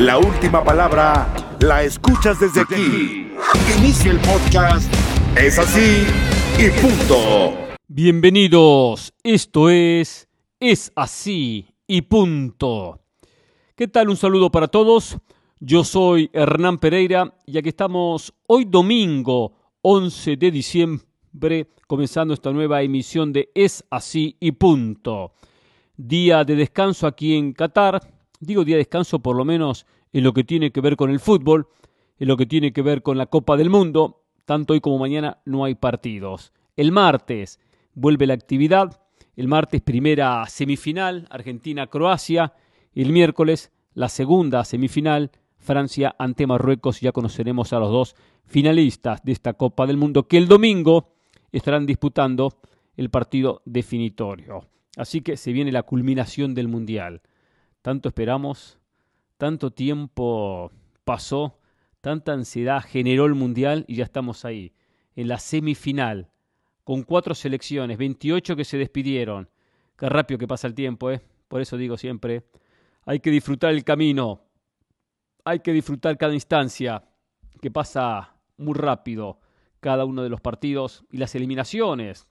La última palabra la escuchas desde aquí. Inicia el podcast Es Así y Punto. Bienvenidos, esto Es Así y Punto. ¿Qué tal? Un saludo para todos. Yo soy Hernán Pereira y aquí estamos hoy domingo 11 de diciembre comenzando esta nueva emisión de Es Así y Punto. Día de descanso aquí en Qatar. Digo día de descanso por lo menos en lo que tiene que ver con el fútbol, en lo que tiene que ver con la Copa del Mundo. Tanto hoy como mañana no hay partidos. El martes vuelve la actividad. El martes primera semifinal, Argentina-Croacia. El miércoles la segunda semifinal, Francia ante Marruecos. Ya conoceremos a los dos finalistas de esta Copa del Mundo que el domingo estarán disputando el partido definitorio. Así que se viene la culminación del Mundial. Tanto esperamos, tanto tiempo pasó, tanta ansiedad generó el Mundial y ya estamos ahí, en la semifinal, con 4 selecciones, 28 que se despidieron. Qué rápido que pasa el tiempo, ¿eh? Por eso digo siempre, hay que disfrutar el camino, hay que disfrutar cada instancia, que pasa muy rápido cada uno de los partidos y las eliminaciones.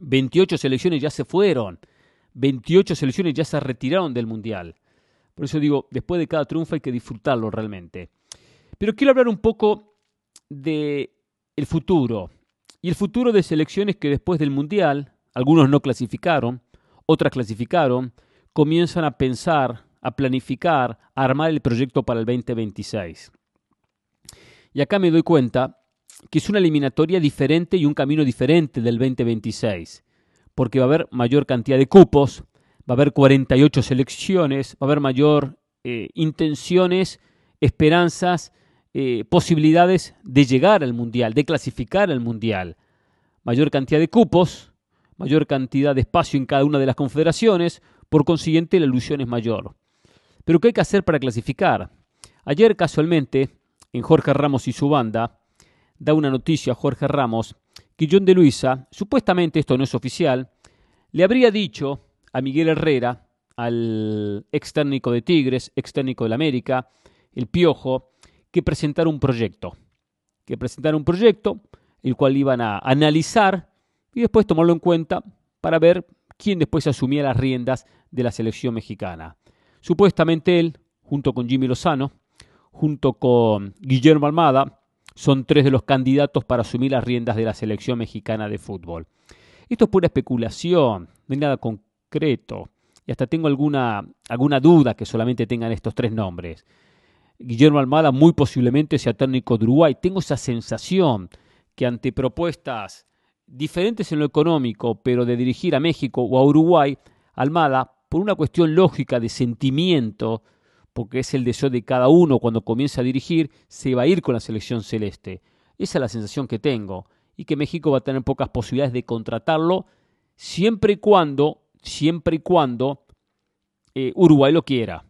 28 selecciones ya se fueron, 28 selecciones ya se retiraron del Mundial. Por eso digo, después de cada triunfo hay que disfrutarlo realmente. Pero quiero hablar un poco del futuro. Y el futuro de selecciones que después del Mundial, algunos no clasificaron, otras clasificaron, comienzan a pensar, a planificar, a armar el proyecto para el 2026. Y acá me doy cuenta que es una eliminatoria diferente y un camino diferente del 2026, porque va a haber mayor cantidad de cupos, va a haber 48 selecciones, va a haber mayor intenciones, esperanzas, posibilidades de llegar al Mundial, de clasificar al Mundial. Mayor cantidad de cupos, mayor cantidad de espacio en cada una de las confederaciones, por consiguiente la ilusión es mayor. Pero ¿qué hay que hacer para clasificar? Ayer casualmente, en Jorge Ramos y su banda, da una noticia a Jorge Ramos que John De Luisa, supuestamente esto no es oficial, le habría dicho a Miguel Herrera, al ex técnico de Tigres, ex técnico del América, el Piojo, que presentara un proyecto, el cual iban a analizar y después tomarlo en cuenta para ver quién después asumía las riendas de la selección mexicana. Supuestamente él, junto con Jimmy Lozano, junto con Guillermo Almada, son 3 de los candidatos para asumir las riendas de la selección mexicana de fútbol. Esto es pura especulación, no hay nada concreto. Y hasta tengo alguna duda que solamente tengan estos 3 nombres. Guillermo Almada muy posiblemente sea técnico de Uruguay. Tengo esa sensación que ante propuestas diferentes en lo económico, pero de dirigir a México o a Uruguay, Almada, por una cuestión lógica de sentimiento, porque es el deseo de cada uno cuando comienza a dirigir, se va a ir con la selección celeste. Esa es la sensación que tengo y que México va a tener pocas posibilidades de contratarlo siempre y cuando Uruguay lo quiera.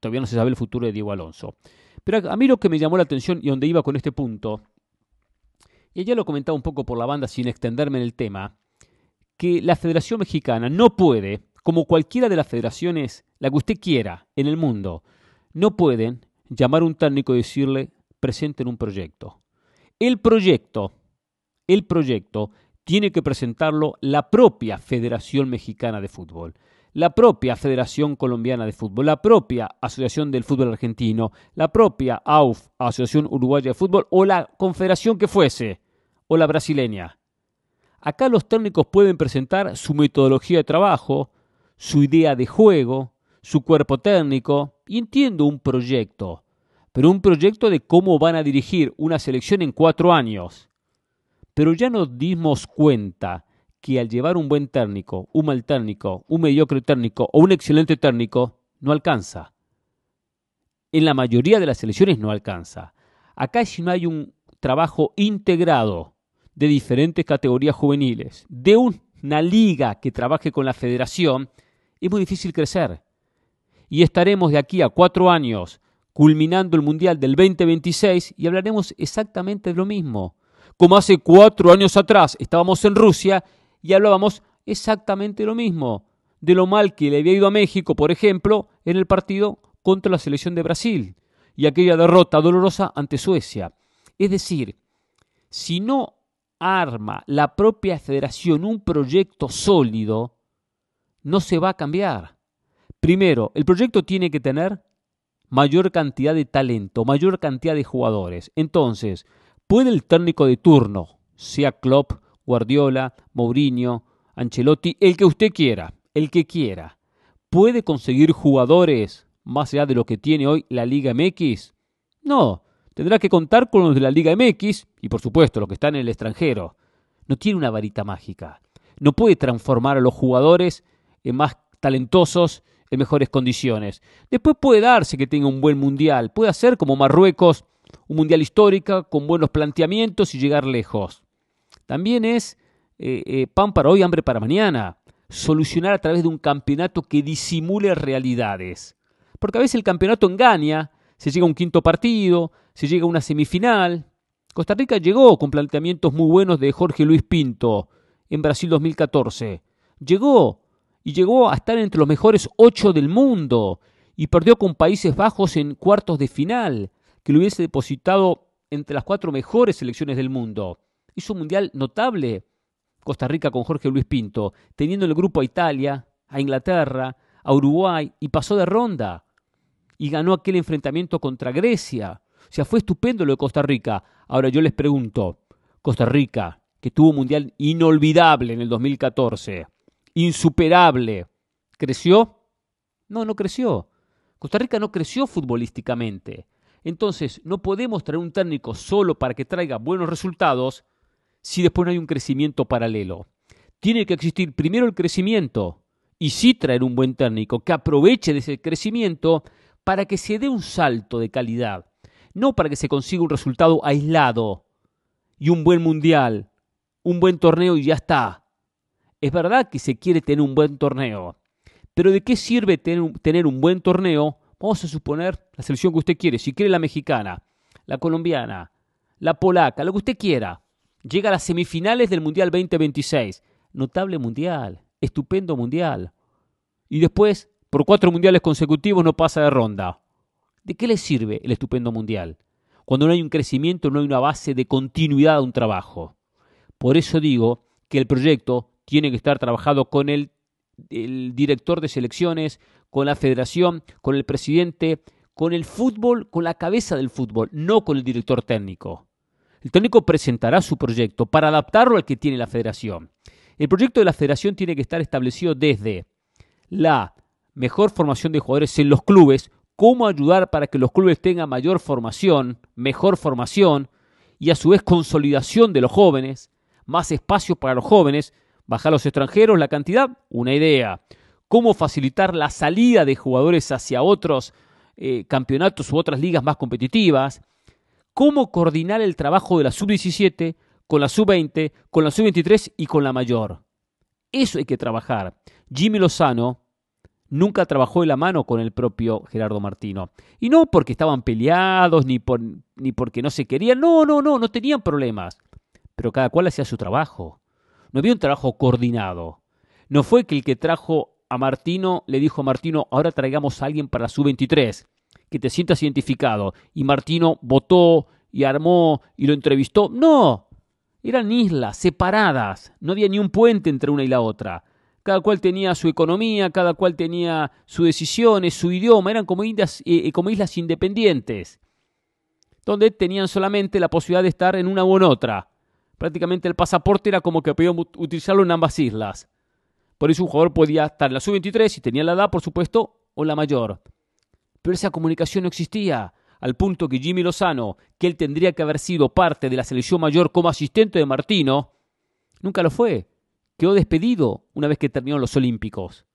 Todavía no se sabe el futuro de Diego Alonso. Pero a mí lo que me llamó la atención y donde iba con este punto, y ya lo comentaba un poco por la banda sin extenderme en el tema, que la Federación Mexicana no puede, como cualquiera de las federaciones, la que usted quiera en el mundo, no pueden llamar a un técnico y decirle presenten un proyecto. El proyecto tiene que presentarlo la propia Federación Mexicana de Fútbol, la propia Federación Colombiana de Fútbol, la propia Asociación del Fútbol Argentino, la propia AUF, Asociación Uruguaya de Fútbol, o la confederación que fuese, o la brasileña. Acá los técnicos pueden presentar su metodología de trabajo, su idea de juego, su cuerpo técnico, y entiendo un proyecto, pero un proyecto de cómo van a dirigir una selección en 4 años. Pero ya nos dimos cuenta que al llevar un buen técnico, un mal técnico, un mediocre técnico o un excelente técnico, no alcanza. En la mayoría de las selecciones no alcanza. Acá si no hay un trabajo integrado de diferentes categorías juveniles, de una liga que trabaje con la federación, es muy difícil crecer. Y estaremos de aquí a 4 años culminando el Mundial del 2026 y hablaremos exactamente de lo mismo. Como hace 4 años atrás estábamos en Rusia y hablábamos exactamente lo mismo, de lo mal que le había ido a México, por ejemplo, en el partido contra la selección de Brasil y aquella derrota dolorosa ante Suecia. Es decir, si no arma la propia federación un proyecto sólido, no se va a cambiar. Primero, el proyecto tiene que tener mayor cantidad de talento, mayor cantidad de jugadores. Entonces, ¿puede el técnico de turno, sea Klopp, Guardiola, Mourinho, Ancelotti, el que usted quiera, el que quiera, puede conseguir jugadores más allá de lo que tiene hoy la Liga MX? No, tendrá que contar con los de la Liga MX y por supuesto los que están en el extranjero. No tiene una varita mágica. No puede transformar a los jugadores en más talentosos, en mejores condiciones. Después puede darse que tenga un buen mundial. Puede hacer como Marruecos, un mundial histórico con buenos planteamientos y llegar lejos. También es pan para hoy, hambre para mañana. Solucionar a través de un campeonato que disimule realidades. Porque a veces el campeonato engaña, se llega a un quinto partido, se llega a una semifinal. Costa Rica llegó con planteamientos muy buenos de Jorge Luis Pinto en Brasil 2014. Llegó a estar entre los mejores 8 del mundo y perdió con Países Bajos en cuartos de final, que lo hubiese depositado entre las 4 mejores selecciones del mundo. Hizo un mundial notable Costa Rica con Jorge Luis Pinto, teniendo en el grupo a Italia, a Inglaterra, a Uruguay, y pasó de ronda. Y ganó aquel enfrentamiento contra Grecia. O sea, fue estupendo lo de Costa Rica. Ahora yo les pregunto, Costa Rica, que tuvo un mundial inolvidable en el 2014, insuperable, ¿creció? No creció. Costa Rica no creció futbolísticamente. Entonces, no podemos traer un técnico solo para que traiga buenos resultados si después no hay un crecimiento paralelo. Tiene que existir primero el crecimiento y sí traer un buen técnico que aproveche de ese crecimiento para que se dé un salto de calidad, no para que se consiga un resultado aislado y un buen mundial, un buen torneo y ya está. Es verdad que se quiere tener un buen torneo, pero ¿de qué sirve tener un buen torneo? Vamos a suponer la selección que usted quiere, si quiere la mexicana, la colombiana, la polaca, lo que usted quiera. Llega a las semifinales del Mundial 2026. Notable mundial, estupendo mundial. Y después, por 4 mundiales consecutivos, no pasa de ronda. ¿De qué le sirve el estupendo mundial? Cuando no hay un crecimiento, no hay una base de continuidad a un trabajo. Por eso digo que el proyecto tiene que estar trabajado con el director de selecciones, con la federación, con el presidente, con el fútbol, con la cabeza del fútbol, no con el director técnico. El técnico presentará su proyecto para adaptarlo al que tiene la federación. El proyecto de la federación tiene que estar establecido desde la mejor formación de jugadores en los clubes, cómo ayudar para que los clubes tengan mayor formación, mejor formación y a su vez consolidación de los jóvenes, más espacio para los jóvenes, bajar los extranjeros, la cantidad, una idea. Cómo facilitar la salida de jugadores hacia otros campeonatos u otras ligas más competitivas. Cómo coordinar el trabajo de la sub-17 con la sub-20, con la sub-23 y con la mayor. Eso hay que trabajar. Jimmy Lozano nunca trabajó de la mano con el propio Gerardo Martino. Y no porque estaban peleados, ni porque no se querían. No tenían problemas. Pero cada cual hacía su trabajo. No había un trabajo coordinado. No fue que el que trajo a Martino le dijo a Martino, ahora traigamos a alguien para la sub-23. Que te sientas identificado. Y Martino votó y armó y lo entrevistó. No, eran islas separadas. No había ni un puente entre una y la otra. Cada cual tenía su economía, cada cual tenía sus decisiones, su idioma. Eran como islas independientes, donde tenían solamente la posibilidad de estar en una u en otra. Prácticamente el pasaporte era como que podían utilizarlo en ambas islas. Por eso un jugador podía estar en la sub-23, si tenía la edad, por supuesto, o la mayor. Pero esa comunicación no existía, al punto que Jimmy Lozano, que él tendría que haber sido parte de la selección mayor como asistente de Martino, nunca lo fue. Quedó despedido una vez que terminaron los Olímpicos.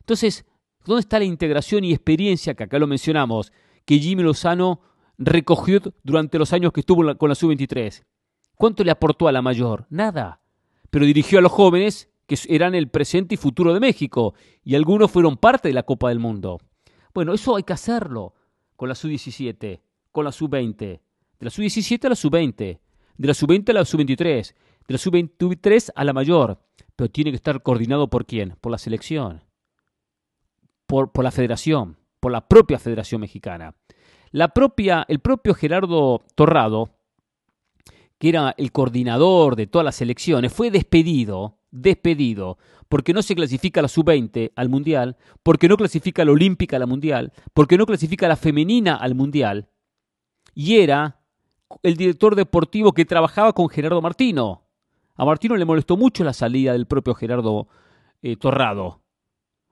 Entonces, ¿dónde está la integración y experiencia, que acá lo mencionamos, que Jimmy Lozano recogió durante los años que estuvo con la sub-23? ¿Cuánto le aportó a la mayor? Nada. Pero dirigió a los jóvenes, que eran el presente y futuro de México, y algunos fueron parte de la Copa del Mundo. Bueno, eso hay que hacerlo con la sub-17, con la sub-20, de la sub-17 a la sub-20, de la sub-20 a la sub-23, de la sub-23 a la mayor, pero tiene que estar coordinado por quién, por la selección, por la federación, por la propia Federación Mexicana. El propio Gerardo Torrado, que era el coordinador de todas las selecciones, fue despedido, porque no se clasifica a la sub-20 al mundial, porque no clasifica a la olímpica a la mundial, porque no clasifica a la femenina al mundial, y era el director deportivo que trabajaba con Gerardo Martino. A Martino le molestó mucho la salida del propio Gerardo Torrado.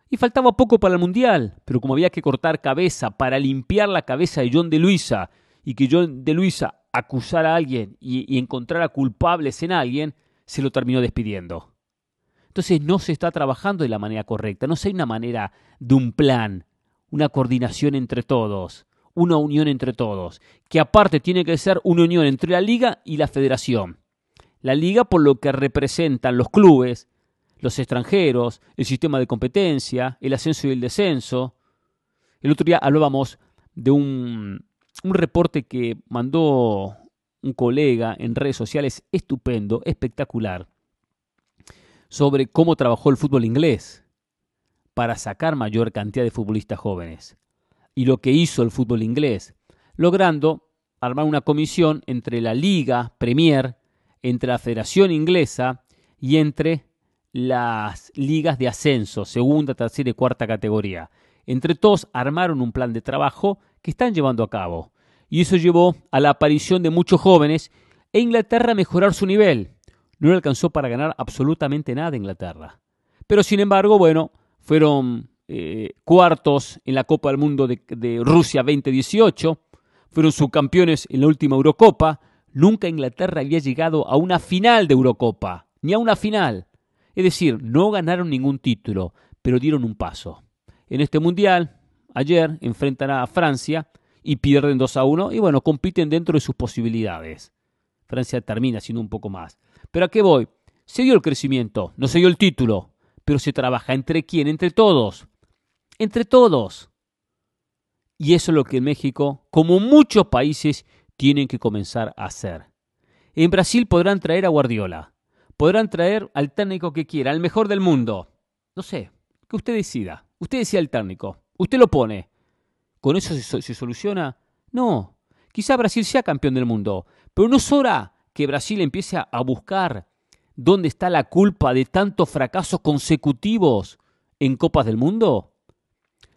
Y faltaba poco para el mundial, pero como había que cortar cabeza para limpiar la cabeza de John De Luisa y que John De Luisa acusara a alguien y encontrara culpables en alguien, se lo terminó despidiendo. Entonces no se está trabajando de la manera correcta, no hay una manera de un plan, una coordinación entre todos, una unión entre todos, que aparte tiene que ser una unión entre la Liga y la Federación. La Liga por lo que representan los clubes, los extranjeros, el sistema de competencia, el ascenso y el descenso. El otro día hablábamos de un reporte que mandó un colega en redes sociales, estupendo, espectacular, sobre cómo trabajó el fútbol inglés para sacar mayor cantidad de futbolistas jóvenes y lo que hizo el fútbol inglés, logrando armar una comisión entre la Liga Premier, entre la Federación Inglesa y entre las ligas de ascenso, segunda, tercera y cuarta categoría. Entre todos armaron un plan de trabajo que están llevando a cabo y eso llevó a la aparición de muchos jóvenes e Inglaterra a mejorar su nivel. No le alcanzó para ganar absolutamente nada a Inglaterra. Pero sin embargo, bueno, fueron cuartos en la Copa del Mundo de Rusia 2018, fueron subcampeones en la última Eurocopa. Nunca Inglaterra había llegado a una final de Eurocopa, ni a una final. Es decir, no ganaron ningún título, pero dieron un paso. En este Mundial, ayer, enfrentan a Francia y pierden 2-1 y bueno, compiten dentro de sus posibilidades. Francia termina siendo un poco más. ¿Pero a qué voy? Se dio el crecimiento, no se dio el título, pero se trabaja ¿entre quién? Entre todos. Entre todos. Y eso es lo que en México, como muchos países, tienen que comenzar a hacer. En Brasil podrán traer a Guardiola, podrán traer al técnico que quiera, al mejor del mundo. No sé, que usted decida. Usted decida el técnico, usted lo pone. ¿Con eso se soluciona? No. Quizá Brasil sea campeón del mundo, pero no es hora que Brasil empiece a buscar dónde está la culpa de tantos fracasos consecutivos en Copas del Mundo.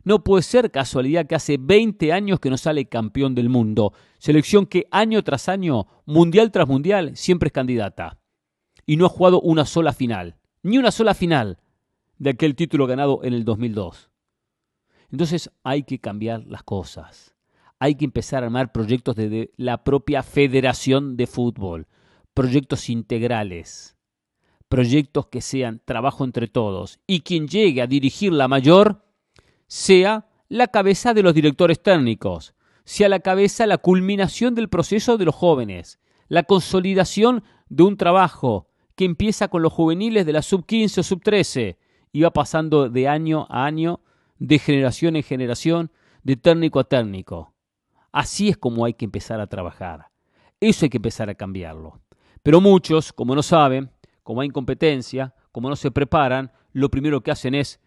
No puede ser casualidad que hace 20 años que no sale campeón del mundo. Selección que año tras año, mundial tras mundial, siempre es candidata. Y no ha jugado una sola final, ni una sola final de aquel título ganado en el 2002. Entonces hay que cambiar las cosas. Hay que empezar a armar proyectos desde la propia Federación de Fútbol, proyectos integrales, proyectos que sean trabajo entre todos y quien llegue a dirigir la mayor sea la cabeza de los directores técnicos, sea la cabeza la culminación del proceso de los jóvenes, la consolidación de un trabajo que empieza con los juveniles de la sub-15 o sub-13 y va pasando de año a año, de generación en generación, de técnico a técnico. Así es como hay que empezar a trabajar. Eso hay que empezar a cambiarlo. Pero muchos, como no saben, como hay incompetencia, como no se preparan, lo primero que hacen es: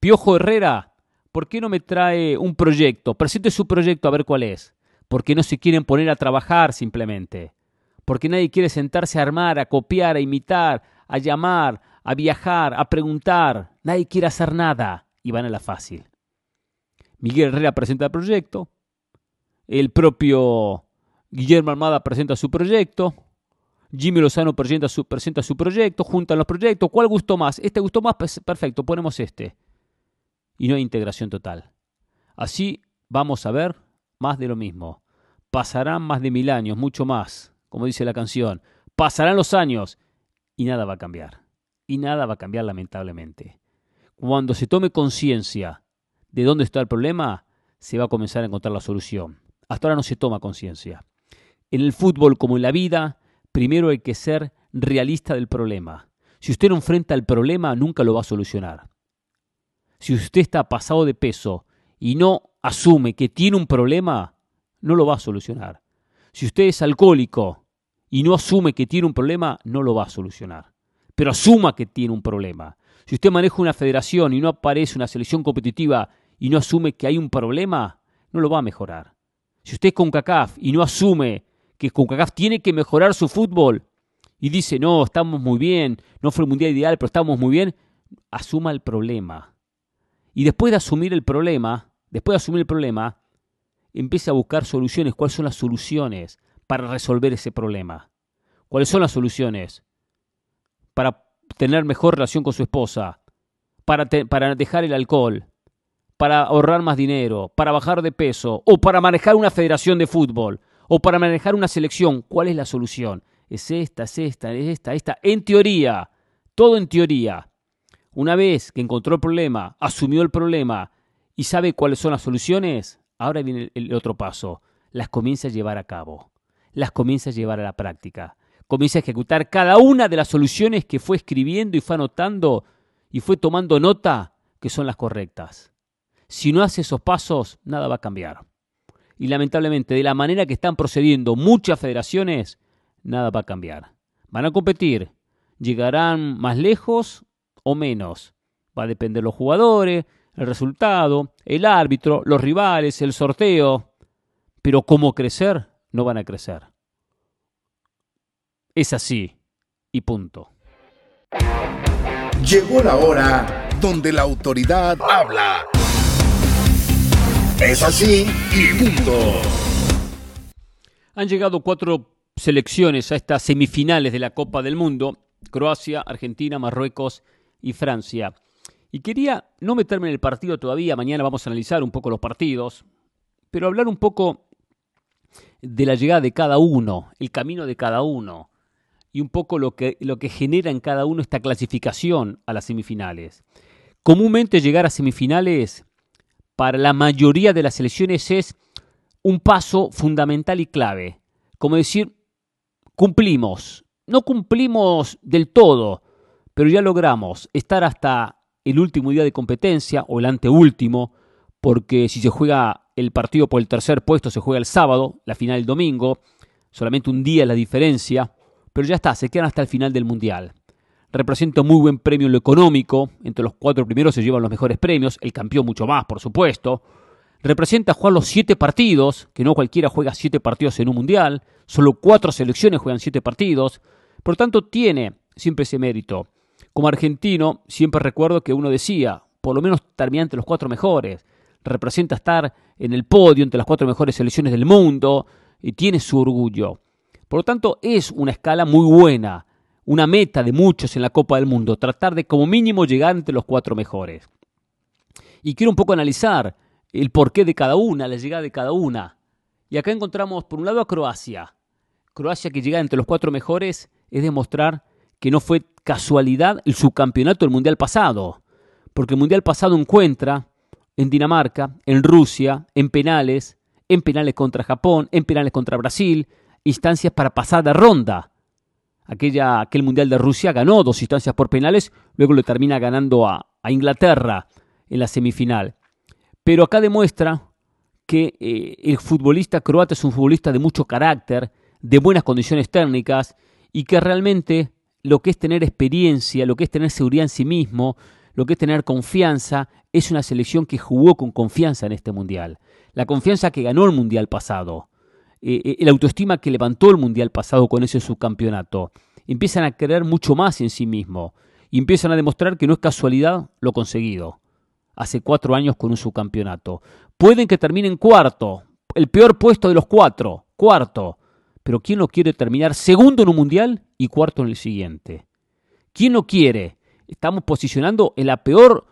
Piojo Herrera, ¿por qué no me trae un proyecto? Presente su proyecto a ver cuál es. Porque no se quieren poner a trabajar simplemente. Porque nadie quiere sentarse a armar, a copiar, a imitar, a llamar, a viajar, a preguntar. Nadie quiere hacer nada y van a la fácil. Miguel Herrera presenta el proyecto. El propio Guillermo Almada presenta su proyecto. Jimmy Lozano presenta su proyecto. Juntan los proyectos. ¿Cuál gustó más? Este gustó más. Perfecto, ponemos este. Y no hay integración total. Así vamos a ver más de lo mismo. Pasarán más de 1000 años, mucho más, como dice la canción. Pasarán los años y nada va a cambiar. Y nada va a cambiar, lamentablemente. Cuando se tome conciencia de dónde está el problema, se va a comenzar a encontrar la solución. Hasta ahora no se toma conciencia. En el fútbol como en la vida, primero hay que ser realista del problema. Si usted no enfrenta el problema, nunca lo va a solucionar. Si usted está pasado de peso y no asume que tiene un problema, no lo va a solucionar. Si usted es alcohólico y no asume que tiene un problema, no lo va a solucionar. Pero asuma que tiene un problema. Si usted maneja una federación y no aparece una selección competitiva y no asume que hay un problema, no lo va a mejorar. Si usted es CONCACAF y no asume que CONCACAF tiene que mejorar su fútbol y dice, no, estamos muy bien, no fue el mundial ideal, pero estamos muy bien, asuma el problema. Y después de asumir el problema, empiece a buscar soluciones. ¿Cuáles son las soluciones para resolver ese problema? ¿Cuáles son las soluciones para tener mejor relación con su esposa? Para dejar el alcohol, para ahorrar más dinero, para bajar de peso, o para manejar una federación de fútbol, o para manejar una selección. ¿Cuál es la solución? Es esta. En teoría, todo en teoría. Una vez que encontró el problema, asumió el problema y sabe cuáles son las soluciones, ahora viene el otro paso. Las comienza a llevar a cabo. Las comienza a llevar a la práctica. Comienza a ejecutar cada una de las soluciones que fue escribiendo y fue anotando y fue tomando nota que son las correctas. Si no hace esos pasos, nada va a cambiar. Y lamentablemente, de la manera que están procediendo muchas federaciones, nada va a cambiar. Van a competir. Llegarán más lejos o menos. Va a depender de los jugadores, el resultado, el árbitro, los rivales, el sorteo. Pero cómo crecer, no van a crecer. Es así y punto. Llegó la hora donde la autoridad habla. Es así y punto. Han llegado 4 selecciones a estas semifinales de la Copa del Mundo: Croacia, Argentina, Marruecos y Francia. Y quería no meterme en el partido todavía, mañana vamos a analizar un poco los partidos, pero hablar un poco de la llegada de cada uno, el camino de cada uno, y un poco lo que genera en cada uno esta clasificación a las semifinales. Comúnmente llegar a semifinales para la mayoría de las selecciones es un paso fundamental y clave. Como decir, cumplimos. No cumplimos del todo, pero ya logramos estar hasta el último día de competencia o el anteúltimo, porque si se juega el partido por el tercer puesto, se juega el sábado, la final el domingo, solamente un día es la diferencia. Pero ya está, se quedan hasta el final del Mundial. Representa muy buen premio en lo económico. Entre los 4 primeros se llevan los mejores premios. El campeón mucho más, por supuesto. Representa jugar los 7 partidos, que no cualquiera juega 7 partidos en un Mundial. Solo 4 selecciones juegan 7 partidos. Por tanto, tiene siempre ese mérito. Como argentino, siempre recuerdo que uno decía, por lo menos terminar entre los 4 mejores. Representa estar en el podio entre las 4 mejores selecciones del mundo. Y tiene su orgullo. Por lo tanto, es una escala muy buena, una meta de muchos en la Copa del Mundo, tratar de como mínimo llegar entre los 4 mejores. Y quiero un poco analizar el porqué de cada una, la llegada de cada una. Y acá encontramos, por un lado, a Croacia. Croacia, que llega entre los 4 mejores, es demostrar que no fue casualidad el subcampeonato del Mundial pasado. Porque el Mundial pasado encuentra en Dinamarca, en Rusia, en penales contra Japón, en penales contra Brasil, instancias para pasar de ronda. Aquel Mundial de Rusia ganó 2 instancias por penales, luego lo termina ganando a Inglaterra en la semifinal. Pero acá demuestra que el futbolista croata es un futbolista de mucho carácter, de buenas condiciones técnicas, y que realmente lo que es tener experiencia, lo que es tener seguridad en sí mismo, lo que es tener confianza, es una selección que jugó con confianza en este Mundial. La confianza que ganó el Mundial pasado. El autoestima que levantó el Mundial pasado con ese subcampeonato. Empiezan a creer mucho más en sí mismo y empiezan a demostrar que no es casualidad lo conseguido hace 4 años con un subcampeonato. Pueden que terminen cuarto, el peor puesto de los 4, cuarto, pero ¿quién no quiere terminar segundo en un Mundial y cuarto en el siguiente? ¿Quién no quiere? Estamos posicionando en el peor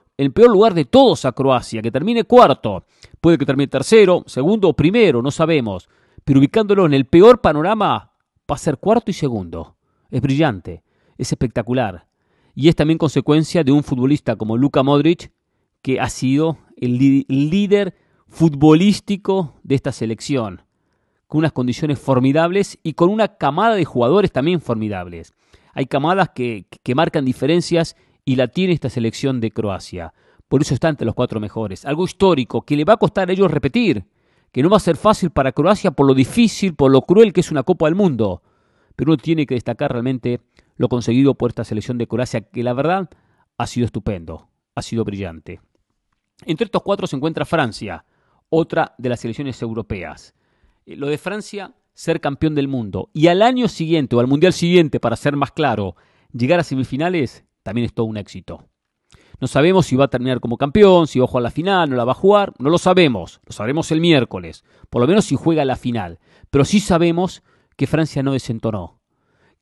lugar de todos a Croacia, que termine cuarto, puede que termine tercero, segundo o primero, no sabemos. Pero ubicándolo en el peor panorama, va a ser cuarto y segundo. Es brillante, es espectacular. Y es también consecuencia de un futbolista como Luka Modric, que ha sido el líder futbolístico de esta selección, con unas condiciones formidables y con una camada de jugadores también formidables. Hay camadas que marcan diferencias y la tiene esta selección de Croacia. Por eso está entre los 4 mejores. Algo histórico que le va a costar a ellos repetir, que no va a ser fácil para Croacia por lo difícil, por lo cruel que es una Copa del Mundo. Pero uno tiene que destacar realmente lo conseguido por esta selección de Croacia, que la verdad ha sido estupendo, ha sido brillante. Entre estos cuatro se encuentra Francia, otra de las selecciones europeas. Lo de Francia, ser campeón del mundo. Y al año siguiente, o al mundial siguiente, para ser más claro, llegar a semifinales también es todo un éxito. No sabemos si va a terminar como campeón, si va a jugar la final, no la va a jugar. No lo sabemos. Lo sabremos el miércoles. Por lo menos si juega la final. Pero sí sabemos que Francia no desentonó.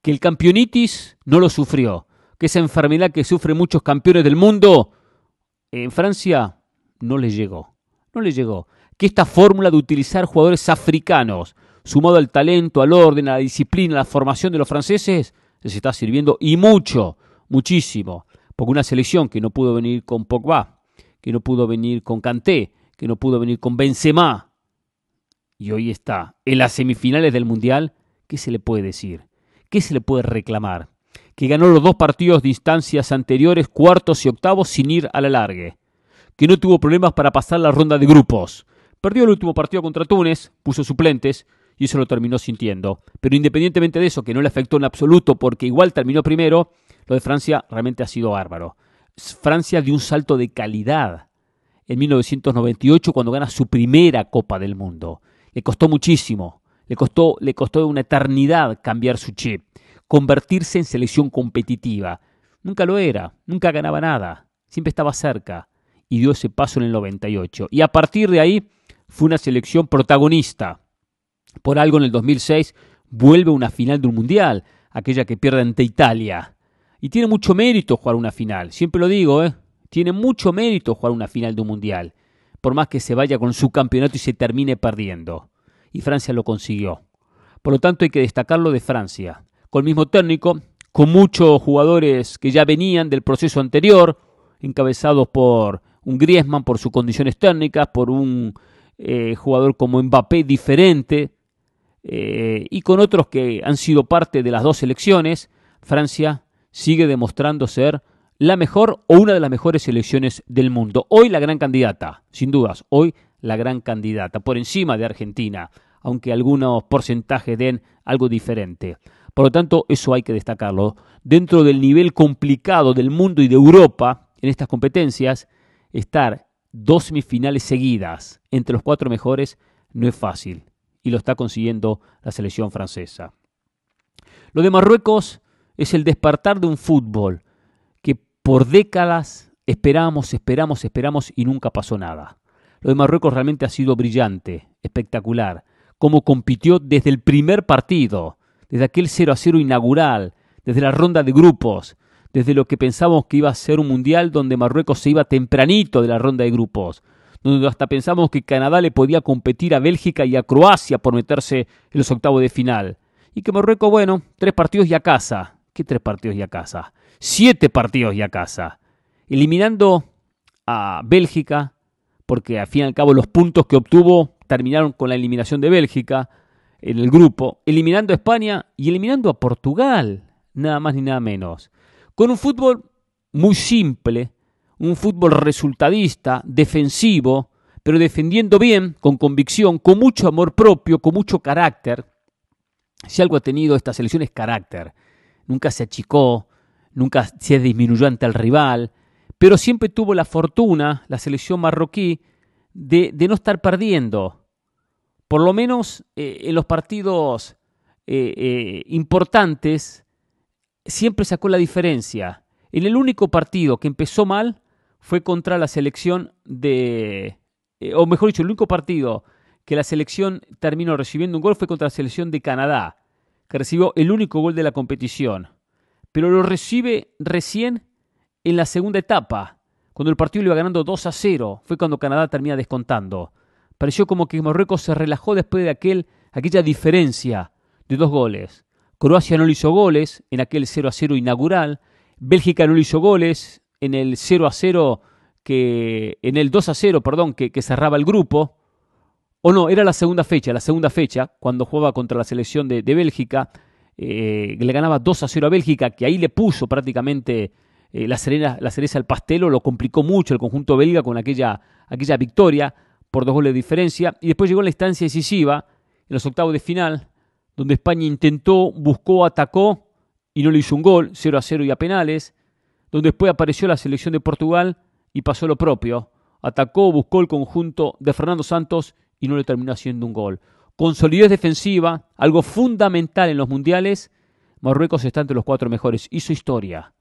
Que el campeonitis no lo sufrió. Que esa enfermedad que sufren muchos campeones del mundo, en Francia no les llegó. No les llegó. Que esta fórmula de utilizar jugadores africanos, sumado al talento, al orden, a la disciplina, a la formación de los franceses, les está sirviendo y mucho, muchísimo. Porque una selección que no pudo venir con Pogba, que no pudo venir con Kanté, que no pudo venir con Benzema, y hoy está en las semifinales del Mundial, ¿qué se le puede decir? ¿Qué se le puede reclamar? Que ganó los dos partidos de instancias anteriores, cuartos y octavos, sin ir al alargue. Que no tuvo problemas para pasar la ronda de grupos. Perdió el último partido contra Túnez, puso suplentes, y eso lo terminó sintiendo. Pero independientemente de eso, que no le afectó en absoluto, porque igual terminó primero, lo de Francia realmente ha sido bárbaro. Francia dio un salto de calidad en 1998 cuando gana su primera Copa del Mundo. Le costó muchísimo, le costó una eternidad cambiar su chip, convertirse en selección competitiva. Nunca lo era, nunca ganaba nada, siempre estaba cerca y dio ese paso en el 98. Y a partir de ahí fue una selección protagonista. Por algo en el 2006 vuelve a una final de un mundial, aquella que pierde ante Italia. Y tiene mucho mérito jugar una final, siempre lo digo, tiene mucho mérito jugar una final de un mundial, por más que se vaya con su campeonato y se termine perdiendo. Y Francia lo consiguió. Por lo tanto hay que destacarlo de Francia, con el mismo técnico, con muchos jugadores que ya venían del proceso anterior, encabezados por un Griezmann por sus condiciones técnicas, por un jugador como Mbappé diferente, y con otros que han sido parte de las dos selecciones. Francia sigue demostrando ser la mejor o una de las mejores selecciones del mundo. Hoy la gran candidata, sin dudas, hoy la gran candidata, por encima de Argentina, aunque algunos porcentajes den algo diferente. Por lo tanto, eso hay que destacarlo. Dentro del nivel complicado del mundo y de Europa, en estas competencias, estar dos semifinales seguidas entre los cuatro mejores no es fácil, y lo está consiguiendo la selección francesa. Lo de Marruecos es el despertar de un fútbol que por décadas esperamos y nunca pasó nada. Lo de Marruecos realmente ha sido brillante, espectacular. Cómo compitió desde el primer partido, desde aquel 0-0 inaugural, desde la ronda de grupos, desde lo que pensábamos que iba a ser un mundial donde Marruecos se iba tempranito de la ronda de grupos, donde hasta pensábamos que Canadá le podía competir a Bélgica y a Croacia por meterse en los octavos de final. Y que Marruecos, bueno, 3 partidos y a casa. ¿Qué 3 partidos y a casa? 7 partidos y a casa. Eliminando a Bélgica, porque al fin y al cabo los puntos que obtuvo terminaron con la eliminación de Bélgica en el grupo. Eliminando a España y eliminando a Portugal, nada más ni nada menos. Con un fútbol muy simple, un fútbol resultadista, defensivo, pero defendiendo bien, con convicción, con mucho amor propio, con mucho carácter. Si algo ha tenido esta selección es carácter. Nunca se achicó, nunca se disminuyó ante el rival, pero siempre tuvo la fortuna, la selección marroquí, de no estar perdiendo. Por lo menos en los partidos importantes, siempre sacó la diferencia. En el único partido que empezó mal fue contra la selección el único partido que la selección terminó recibiendo un gol fue contra la selección de Canadá, que recibió el único gol de la competición, pero lo recibe recién en la segunda etapa, cuando el partido le iba ganando 2-0, fue cuando Canadá termina descontando. Pareció como que Marruecos se relajó después de aquella diferencia de 2 goles. Croacia no le hizo goles en aquel 0-0 inaugural, Bélgica no le hizo goles en el 0-0 que cerraba el grupo. O no, era la segunda fecha, cuando jugaba contra la selección de Bélgica, le ganaba 2-0 a Bélgica, que ahí le puso prácticamente la cereza al pastel, lo complicó mucho el conjunto belga con aquella victoria por 2 goles de diferencia. Y después llegó la instancia decisiva, en los octavos de final, donde España intentó, buscó, atacó y no le hizo un gol, 0-0 y a penales, donde después apareció la selección de Portugal y pasó lo propio. atacó, buscó el conjunto de Fernando Santos y no le terminó haciendo un gol. Con solidez defensiva, algo fundamental en los mundiales, Marruecos está entre los 4 mejores. Hizo historia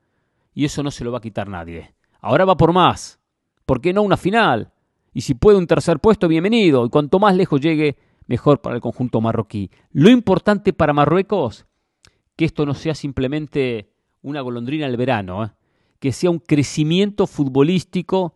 y eso no se lo va a quitar nadie. Ahora va por más. ¿Por qué no una final? Y si puede un tercer puesto, bienvenido. Y cuanto más lejos llegue, mejor para el conjunto marroquí. Lo importante para Marruecos, que esto no sea simplemente una golondrina al verano, que sea un crecimiento futbolístico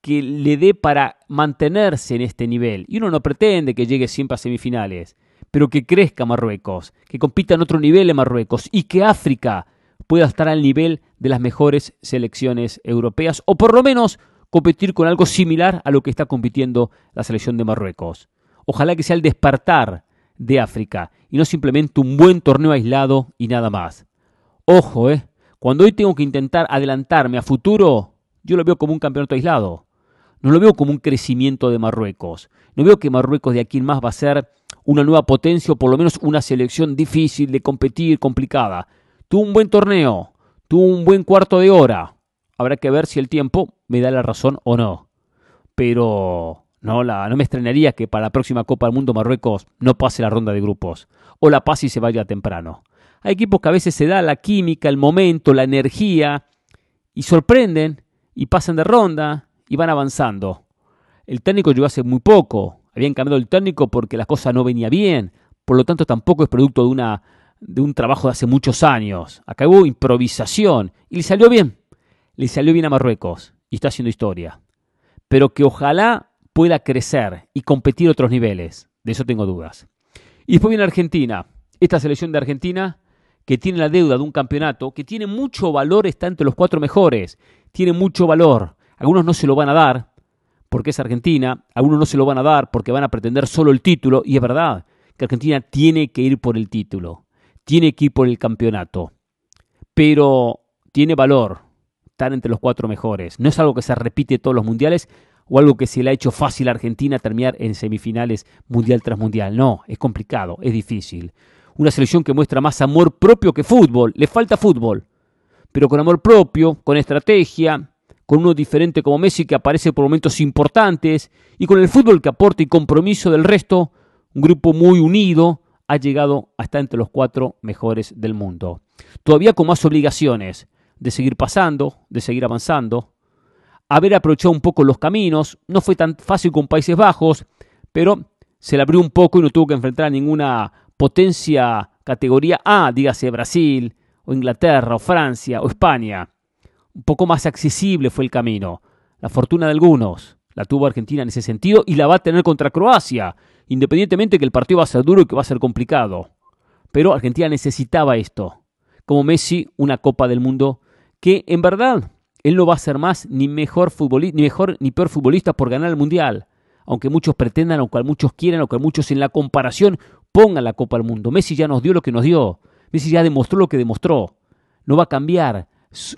que le dé para mantenerse en este nivel. Y uno no pretende que llegue siempre a semifinales, pero que crezca Marruecos, que compita en otro nivel en Marruecos y que África pueda estar al nivel de las mejores selecciones europeas o por lo menos competir con algo similar a lo que está compitiendo la selección de Marruecos. Ojalá que sea el despertar de África y no simplemente un buen torneo aislado y nada más. Ojo, cuando hoy tengo que intentar adelantarme a futuro, yo lo veo como un campeonato aislado. No lo veo como un crecimiento de Marruecos. No veo que Marruecos de aquí en más va a ser una nueva potencia o por lo menos una selección difícil de competir, complicada. Tuvo un buen torneo, tuvo un buen cuarto de hora. Habrá que ver si el tiempo me da la razón o no. Pero no me extrañaría que para la próxima Copa del Mundo Marruecos no pase la ronda de grupos. O la pase y se vaya temprano. Hay equipos que a veces se da la química, el momento, la energía y sorprenden y pasan de ronda. Y van avanzando. El técnico llegó hace muy poco. Habían cambiado el técnico porque las cosas no venían bien. Por lo tanto, tampoco es producto de un trabajo de hace muchos años. Acá hubo improvisación. Y le salió bien. Le salió bien a Marruecos. Y está haciendo historia. Pero que ojalá pueda crecer y competir a otros niveles. De eso tengo dudas. Y después viene Argentina. Esta selección de Argentina que tiene la deuda de un campeonato, que tiene mucho valor, está entre los 4 mejores. Tiene mucho valor. Algunos no se lo van a dar porque es Argentina, algunos no se lo van a dar porque van a pretender solo el título, y es verdad que Argentina tiene que ir por el título, tiene que ir por el campeonato, pero tiene valor estar entre los 4 mejores. No es algo que se repite todos los mundiales o algo que se le ha hecho fácil a Argentina terminar en semifinales mundial tras mundial. No, es complicado, es difícil. Una selección que muestra más amor propio que fútbol, le falta fútbol, pero con amor propio, con estrategia, con uno diferente como Messi que aparece por momentos importantes y con el fútbol que aporta y compromiso del resto, un grupo muy unido ha llegado hasta entre los 4 mejores del mundo. Todavía con más obligaciones de seguir pasando, de seguir avanzando, haber aprovechado un poco los caminos, no fue tan fácil con Países Bajos, pero se le abrió un poco y no tuvo que enfrentar a ninguna potencia categoría A, dígase Brasil, o Inglaterra, o Francia, o España. Un poco más accesible fue el camino. La fortuna de algunos la tuvo Argentina en ese sentido y la va a tener contra Croacia, independientemente que el partido va a ser duro y que va a ser complicado. Pero Argentina necesitaba esto. Como Messi, una Copa del Mundo que en verdad él no va a ser más ni peor futbolista por ganar el Mundial. Aunque muchos pretendan, aunque muchos quieran, aunque muchos en la comparación pongan la Copa al Mundo. Messi ya nos dio lo que nos dio. Messi ya demostró lo que demostró. No va a cambiar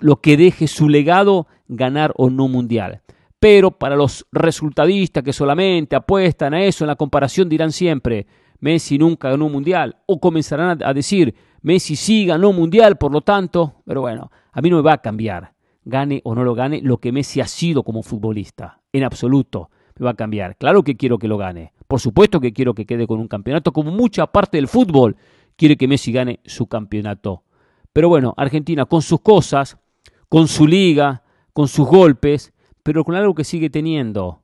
lo que deje su legado, ganar o no mundial. Pero para los resultadistas que solamente apuestan a eso, en la comparación dirán siempre, Messi nunca ganó un mundial, o comenzarán a decir, Messi sí ganó un mundial, por lo tanto, pero bueno, a mí no me va a cambiar, gane o no lo gane, lo que Messi ha sido como futbolista, en absoluto me va a cambiar. Claro que quiero que lo gane, por supuesto que quiero que quede con un campeonato, como mucha parte del fútbol quiere que Messi gane su campeonato. Pero bueno, Argentina con sus cosas, con su liga, con sus golpes, pero con algo que sigue teniendo.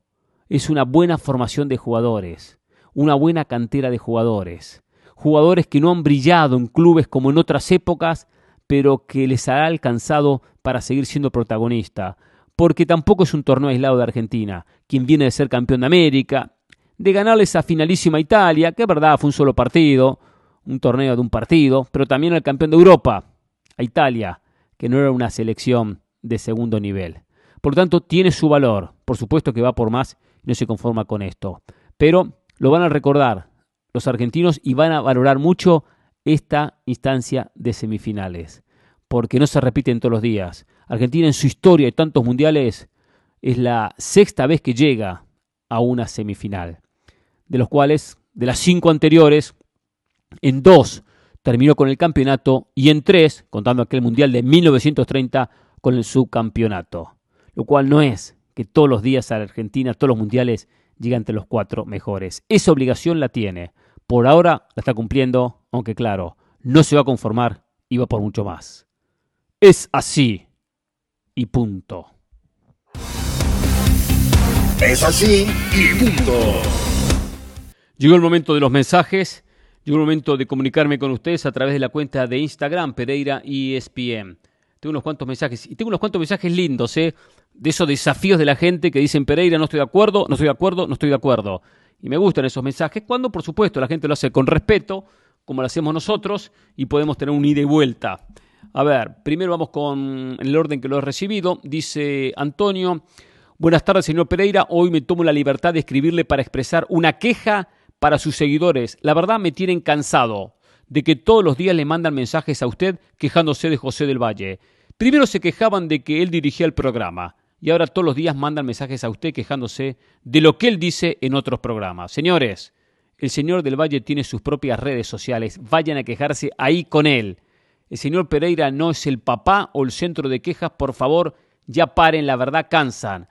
Es una buena formación de jugadores, una buena cantera de jugadores. Jugadores que no han brillado en clubes como en otras épocas, pero que les ha alcanzado para seguir siendo protagonista. Porque tampoco es un torneo aislado de Argentina, quien viene de ser campeón de América, de ganarles a finalísima Italia, que es verdad fue un solo partido, un torneo de un partido, pero también al campeón de Europa, a Italia, que no era una selección de segundo nivel. Por lo tanto, tiene su valor. Por supuesto que va por más y no se conforma con esto. Pero lo van a recordar los argentinos y van a valorar mucho esta instancia de semifinales. Porque no se repiten todos los días. Argentina en su historia de tantos mundiales es la 6ª vez que llega a una semifinal. De los cuales, de las 5 anteriores, en 2 terminó con el campeonato y en 3, contando aquel mundial de 1930, con el subcampeonato. Lo cual no es que todos los días a la Argentina, todos los mundiales, llega entre los 4 mejores. Esa obligación la tiene. Por ahora la está cumpliendo, aunque claro, no se va a conformar y va por mucho más. Es así y punto. Es así y punto. Llegó el momento de los mensajes. Llegó el momento de comunicarme con ustedes a través de la cuenta de Instagram, Pereira ESPN. Tengo unos cuantos mensajes, y tengo unos cuantos mensajes lindos, de esos desafíos de la gente que dicen, Pereira, no estoy de acuerdo, no estoy de acuerdo, no estoy de acuerdo. Y me gustan esos mensajes cuando, por supuesto, la gente lo hace con respeto, como lo hacemos nosotros, y podemos tener un ida y vuelta. A ver, primero vamos con el orden que lo he recibido. Dice Antonio, buenas tardes, señor Pereira. Hoy me tomo la libertad de escribirle para expresar una queja para sus seguidores. La verdad me tienen cansado de que todos los días le mandan mensajes a usted quejándose de José del Valle. Primero se quejaban de que él dirigía el programa y ahora todos los días mandan mensajes a usted quejándose de lo que él dice en otros programas. Señores, el señor del Valle tiene sus propias redes sociales. Vayan a quejarse ahí con él. El señor Pereira no es el papá o el centro de quejas. Por favor, ya paren, la verdad cansan.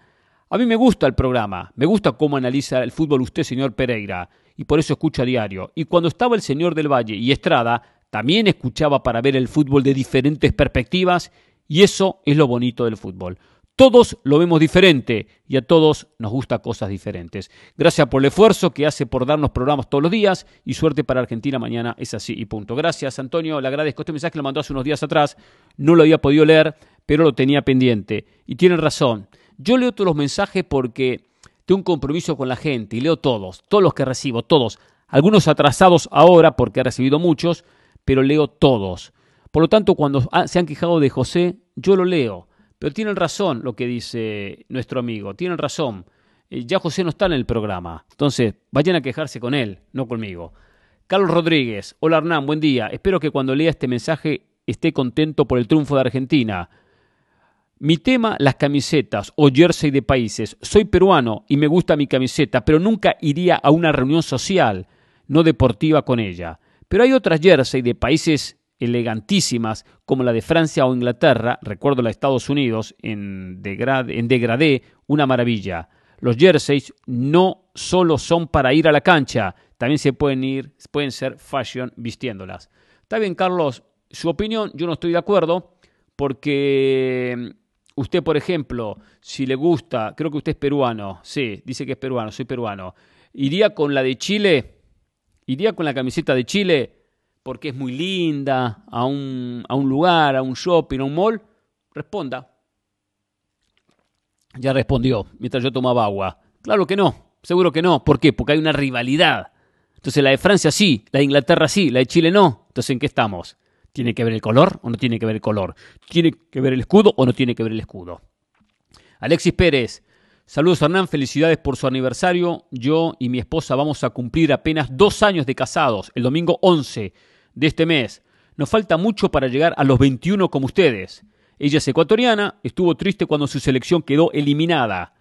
A mí me gusta el programa, me gusta cómo analiza el fútbol usted, señor Pereira, y por eso escucho a diario. Y cuando estaba el señor del Valle y Estrada, también escuchaba para ver el fútbol de diferentes perspectivas, y eso es lo bonito del fútbol. Todos lo vemos diferente y a todos nos gustan cosas diferentes. Gracias por el esfuerzo que hace por darnos programas todos los días y suerte para Argentina mañana. Es así y punto. Gracias, Antonio, le agradezco. Este mensaje lo mandó hace unos días atrás, no lo había podido leer, pero lo tenía pendiente. Y tiene razón. Yo leo todos los mensajes porque tengo un compromiso con la gente y leo todos los que recibo, todos. Algunos atrasados ahora porque he recibido muchos, pero leo todos. Por lo tanto, cuando se han quejado de José, yo lo leo. Pero tienen razón lo que dice nuestro amigo, tienen razón. Ya José no está en el programa, entonces vayan a quejarse con él, no conmigo. Carlos Rodríguez, hola Hernán, buen día. Espero que cuando lea este mensaje esté contento por el triunfo de Argentina. Mi tema, las camisetas o jersey de países. Soy peruano y me gusta mi camiseta, pero nunca iría a una reunión social, no deportiva, con ella. Pero hay otras jersey de países elegantísimas, como la de Francia o Inglaterra. Recuerdo la de Estados Unidos en degradé, una maravilla. Los jerseys no solo son para ir a la cancha, también pueden ser fashion vistiéndolas. Está bien, Carlos, su opinión, yo no estoy de acuerdo, porque usted, por ejemplo, si le gusta, creo que usted es peruano, sí, dice que es peruano, soy peruano, iría con la de Chile, iría con la camiseta de Chile porque es muy linda, a un lugar, a un shopping, a un mall, responda. Ya respondió, mientras yo tomaba agua. Claro que no, seguro que no. ¿Por qué? Porque hay una rivalidad. Entonces la de Francia sí, la de Inglaterra sí, la de Chile no. Entonces, ¿en qué estamos? ¿Tiene que ver el color o no tiene que ver el color? ¿Tiene que ver el escudo o no tiene que ver el escudo? Alexis Pérez. Saludos, Hernán. Felicidades por su aniversario. Yo y mi esposa vamos a cumplir apenas 2 años de casados, el domingo 11 de este mes. Nos falta mucho para llegar a los 21 como ustedes. Ella es ecuatoriana, estuvo triste cuando su selección quedó eliminada.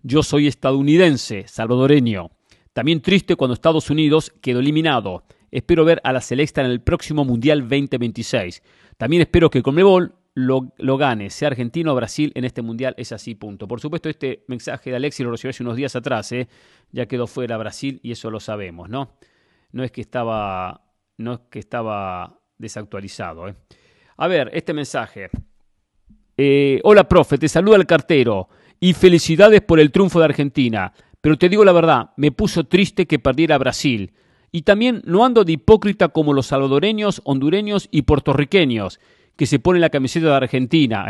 Yo soy estadounidense, salvadoreño. También triste cuando Estados Unidos quedó eliminado. Espero ver a la Selecta en el próximo Mundial 2026. También espero que Conmebol lo gane, sea Argentina o Brasil en este Mundial. Es así, punto. Por supuesto, este mensaje de Alexis lo recibí hace unos días atrás. Ya quedó fuera Brasil y eso lo sabemos, ¿no? No es que estaba desactualizado. A ver, este mensaje. Hola, profe, te saluda el cartero. Y felicidades por el triunfo de Argentina. Pero te digo la verdad, me puso triste que perdiera Brasil. Y también no ando de hipócrita como los salvadoreños, hondureños y puertorriqueños que se ponen la camiseta de Argentina.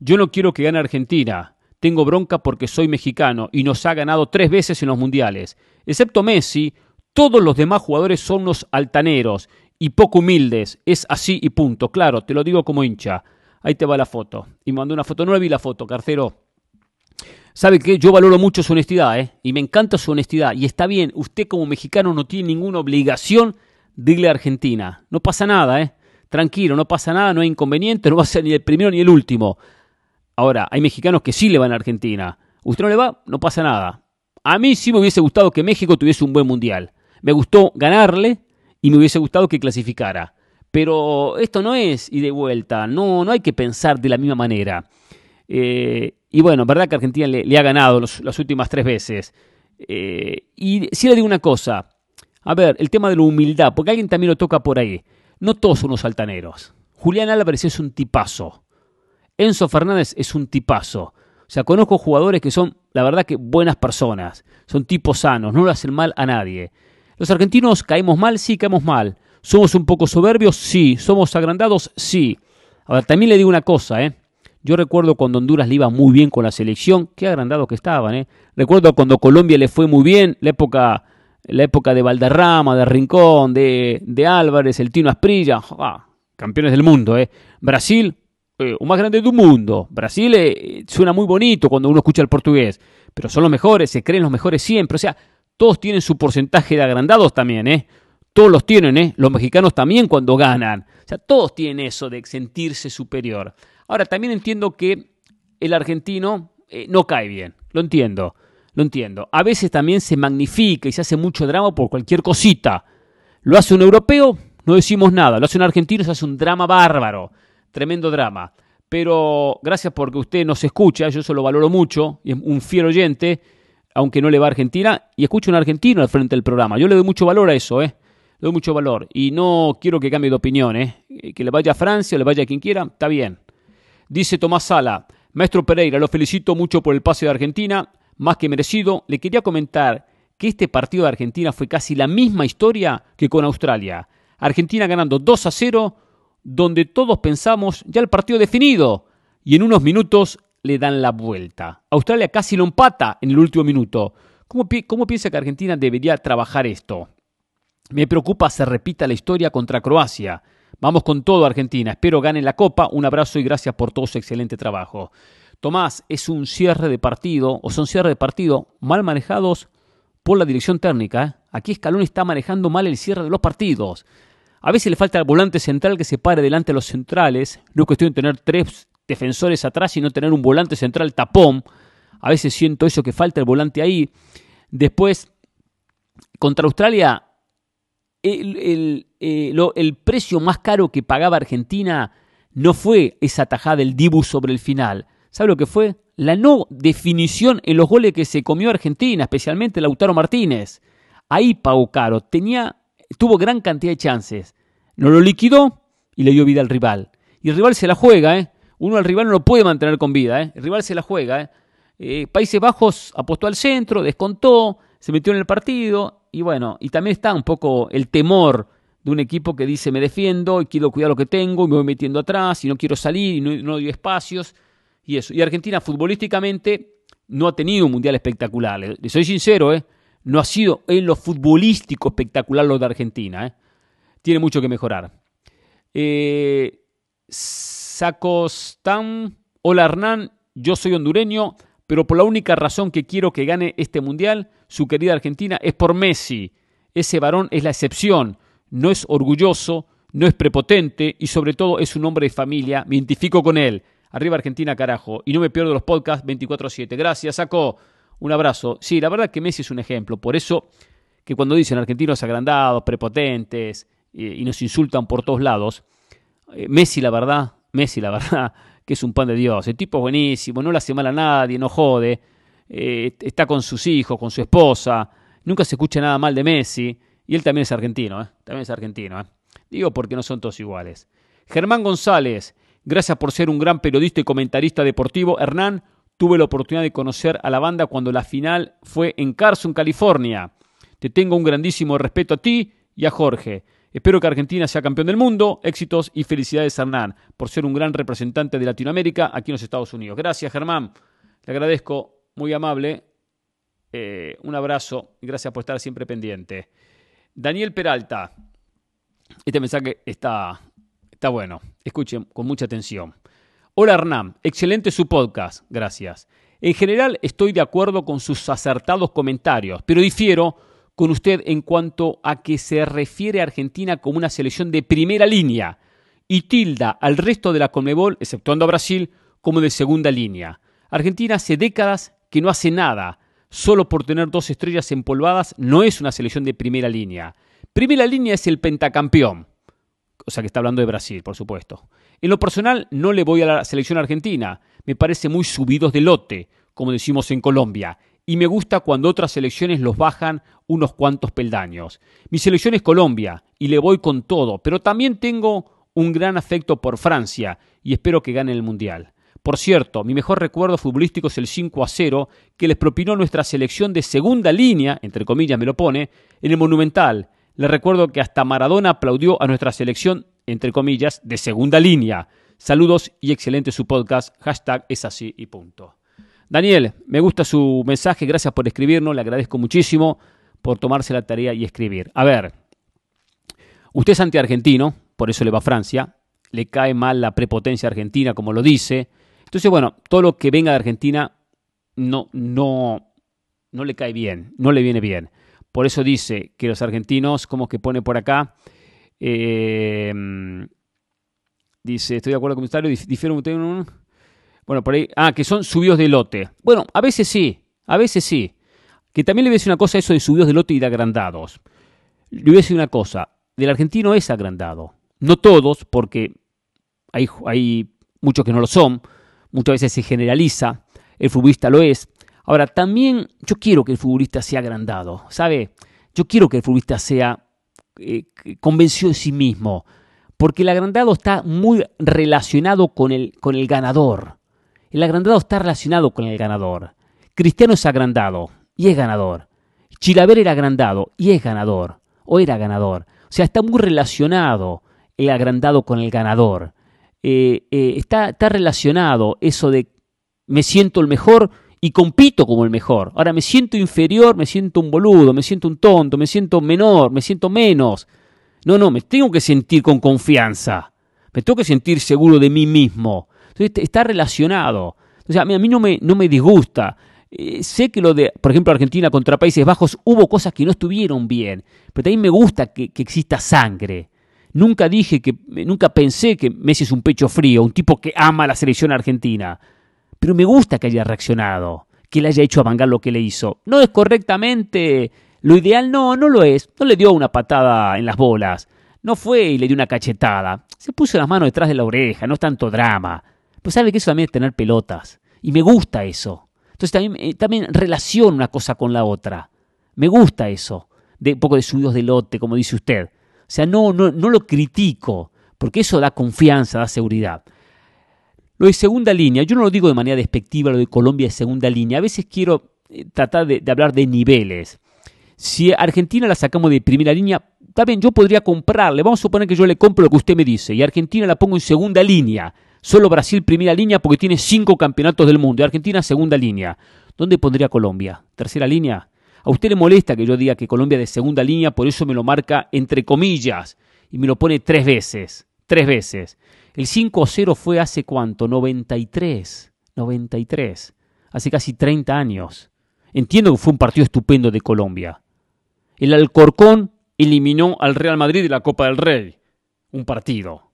Yo no quiero que gane Argentina. Tengo bronca porque soy mexicano y nos ha ganado 3 veces en los mundiales. Excepto Messi, todos los demás jugadores son unos altaneros y poco humildes. Es así y punto. Claro, te lo digo como hincha. Ahí te va la foto. Y mandó una foto. No la vi la foto, cartero. ¿Sabe qué? Yo valoro mucho su honestidad, y me encanta su honestidad. Y está bien, usted como mexicano no tiene ninguna obligación de irle a Argentina. No pasa nada, Tranquilo, no pasa nada, no hay inconveniente, no va a ser ni el primero ni el último. Ahora, hay mexicanos que sí le van a Argentina. Usted no le va, no pasa nada. A mí sí me hubiese gustado que México tuviese un buen mundial. Me gustó ganarle y me hubiese gustado que clasificara. Pero esto no es ida y vuelta, no hay que pensar de la misma manera. Y bueno, verdad que Argentina le ha ganado las últimas 3 veces. Y sí le digo una cosa. A ver, el tema de la humildad, porque alguien también lo toca por ahí. No todos son unos altaneros. Julián Álvarez es un tipazo. Enzo Fernández es un tipazo. O sea, conozco jugadores que son, la verdad, que buenas personas. Son tipos sanos, no le hacen mal a nadie. Los argentinos caemos mal, sí, caemos mal. Somos un poco soberbios, sí. Somos agrandados, sí. A ver, también le digo una cosa, Yo recuerdo cuando Honduras le iba muy bien con la selección. Qué agrandados que estaban, Recuerdo cuando Colombia le fue muy bien, la época de Valderrama, de Rincón, de Álvarez, el Tino Asprilla. Campeones del mundo, Brasil, o más grande del mundo. Brasil suena muy bonito cuando uno escucha el portugués. Pero son los mejores, se creen los mejores siempre. O sea, todos tienen su porcentaje de agrandados también, Todos los tienen, Los mexicanos también cuando ganan. O sea, todos tienen eso de sentirse superior. Ahora, también entiendo que el argentino no cae bien. Lo entiendo. A veces también se magnifica y se hace mucho drama por cualquier cosita. Lo hace un europeo, no decimos nada. Lo hace un argentino, se hace un drama bárbaro. Tremendo drama. Pero gracias porque usted nos escucha, yo eso lo valoro mucho, es un fiel oyente, aunque no le va a Argentina, y escucho a un argentino al frente del programa. Yo le doy mucho valor a eso, Le doy mucho valor. Y no quiero que cambie de opinión, Que le vaya a Francia o le vaya a quien quiera, está bien. Dice Tomás Sala, Maestro Pereira, lo felicito mucho por el pase de Argentina, más que merecido. Le quería comentar que este partido de Argentina fue casi la misma historia que con Australia. Argentina ganando 2-0, donde todos pensamos ya el partido definido, y en unos minutos le dan la vuelta. Australia casi lo empata en el último minuto. ¿Cómo piensa que Argentina debería trabajar esto? Me preocupa se repita la historia contra Croacia. Vamos con todo, Argentina. Espero ganen la Copa. Un abrazo y gracias por todo su excelente trabajo. Tomás, es un cierre de partido, o son cierre de partido mal manejados por la dirección técnica. Aquí Scaloni está manejando mal el cierre de los partidos. A veces le falta al volante central que se pare delante de los centrales. No es cuestión de tener 3 defensores atrás y no tener un volante central tapón. A veces siento eso, que falta el volante ahí. Después, contra Australia, el precio más caro que pagaba Argentina no fue esa tajada del Dibu sobre el final. ¿Sabe lo que fue? La no definición en los goles que se comió Argentina, especialmente Lautaro Martínez. Ahí pagó caro. Tuvo gran cantidad de chances. No lo liquidó y le dio vida al rival. Y el rival se la juega, Uno al rival no lo puede mantener con vida, El rival se la juega, Países Bajos apostó al centro, descontó, se metió en el partido. Y bueno, y también está un poco el temor de un equipo que dice me defiendo y quiero cuidar lo que tengo y me voy metiendo atrás y no quiero salir y no doy espacios y eso. Y Argentina futbolísticamente no ha tenido un mundial espectacular. Le soy sincero, No ha sido en lo futbolístico espectacular lo de Argentina, Tiene mucho que mejorar. Sacostán, hola Hernán, yo soy hondureño, pero por la única razón que quiero que gane este mundial, su querida Argentina, es por Messi. Ese varón es la excepción. No es orgulloso, no es prepotente y sobre todo es un hombre de familia. Me identifico con él. Arriba Argentina, carajo. Y no me pierdo los podcasts 24/7. Gracias, Saco. Un abrazo. Sí, la verdad que Messi es un ejemplo. Por eso que cuando dicen argentinos agrandados, prepotentes y nos insultan por todos lados, Messi la verdad que es un pan de Dios. El tipo es buenísimo, no le hace mal a nadie, no jode. Está con sus hijos, con su esposa. Nunca se escucha nada mal de Messi. Y él también es argentino, Digo porque no son todos iguales. Germán González, gracias por ser un gran periodista y comentarista deportivo. Hernán, tuve la oportunidad de conocer a la banda cuando la final fue en Carson, California. Te tengo un grandísimo respeto a ti y a Jorge. Espero que Argentina sea campeón del mundo. Éxitos y felicidades, Hernán, por ser un gran representante de Latinoamérica aquí en los Estados Unidos. Gracias, Germán. Le agradezco, muy amable. Un abrazo y gracias por estar siempre pendiente. Daniel Peralta, este mensaje está bueno, escuchen con mucha atención. Hola Hernán, excelente su podcast, gracias. En general estoy de acuerdo con sus acertados comentarios, pero difiero con usted en cuanto a que se refiere a Argentina como una selección de primera línea y tilda al resto de la CONMEBOL, exceptuando a Brasil, como de segunda línea. Argentina hace décadas que no hace nada. Solo por tener 2 estrellas empolvadas no es una selección de primera línea. Primera línea es el pentacampeón. O sea que está hablando de Brasil, por supuesto. En lo personal no le voy a la selección argentina. me parece muy subidos de lote, como decimos en Colombia, y me gusta cuando otras selecciones los bajan unos cuantos peldaños. Mi selección es Colombia y le voy con todo, pero también tengo un gran afecto por Francia y espero que gane el Mundial. Por cierto, mi mejor recuerdo futbolístico es el 5-0 que les propinó nuestra selección de segunda línea, entre comillas me lo pone, en el Monumental. Les recuerdo que hasta Maradona aplaudió a nuestra selección, entre comillas, de segunda línea. Saludos y excelente su podcast, #EsAsíyPunto. Daniel, me gusta su mensaje, gracias por escribirnos, le agradezco muchísimo por tomarse la tarea y escribir. A ver, usted es antiargentino, por eso le va a Francia, le cae mal la prepotencia argentina, como lo dice. Entonces, bueno, todo lo que venga de Argentina no le cae bien, no le viene bien. Por eso dice que los argentinos, como que pone por acá, dice, estoy de acuerdo con el comentario, difiere un... Bueno, por ahí, que son subidos de lote. Bueno, a veces sí. Que también le voy a decir una cosa, eso de subidos de lote y de agrandados. Le voy a decir una cosa, del argentino es agrandado. No todos, porque hay muchos que no lo son. Muchas veces se generaliza, el futbolista lo es. Ahora, también yo quiero que el futbolista sea agrandado, ¿sabe? Yo quiero que el futbolista sea convencido de sí mismo, porque el agrandado está muy relacionado con el ganador. El agrandado está relacionado con el ganador. Cristiano es agrandado y es ganador. Chilaver era agrandado y es ganador, o era ganador. O sea, está muy relacionado el agrandado con el ganador. Está relacionado eso de me siento el mejor y compito como el mejor. Ahora, me siento inferior, me siento un boludo, me siento un tonto, me siento menor, me siento menos. No, me tengo que sentir con confianza. Me tengo que sentir seguro de mí mismo. Entonces, está relacionado. O sea, a mí no me disgusta. Sé que lo de, por ejemplo, Argentina contra Países Bajos, hubo cosas que no estuvieron bien, pero también me gusta que exista sangre. Nunca pensé que Messi es un pecho frío, un tipo que ama a la selección argentina. Pero me gusta que haya reaccionado, que le haya hecho a Bangal lo que le hizo. No es correctamente, lo ideal no lo es. No le dio una patada en las bolas, no fue y le dio una cachetada. Se puso las manos detrás de la oreja, no es tanto drama. Pues sabe que eso también es tener pelotas, y me gusta eso. Entonces también relaciona una cosa con la otra. Me gusta eso, de un poco de subidos de lote, como dice usted. O sea, no lo critico, porque eso da confianza, da seguridad. Lo de segunda línea, yo no lo digo de manera despectiva, lo de Colombia de segunda línea. A veces quiero tratar de hablar de niveles. Si a Argentina la sacamos de primera línea, también yo podría comprarle. Vamos a suponer que yo le compro lo que usted me dice y Argentina la pongo en segunda línea. Solo Brasil primera línea porque tiene 5 campeonatos del mundo. Y Argentina segunda línea. ¿Dónde pondría Colombia? ¿Tercera línea? ¿A usted le molesta que yo diga que Colombia es de segunda línea? Por eso me lo marca entre comillas y me lo pone 3 veces. 3 veces. El 5-0 fue hace ¿cuánto? 93. Hace casi 30 años. Entiendo que fue un partido estupendo de Colombia. El Alcorcón eliminó al Real Madrid de la Copa del Rey. Un partido.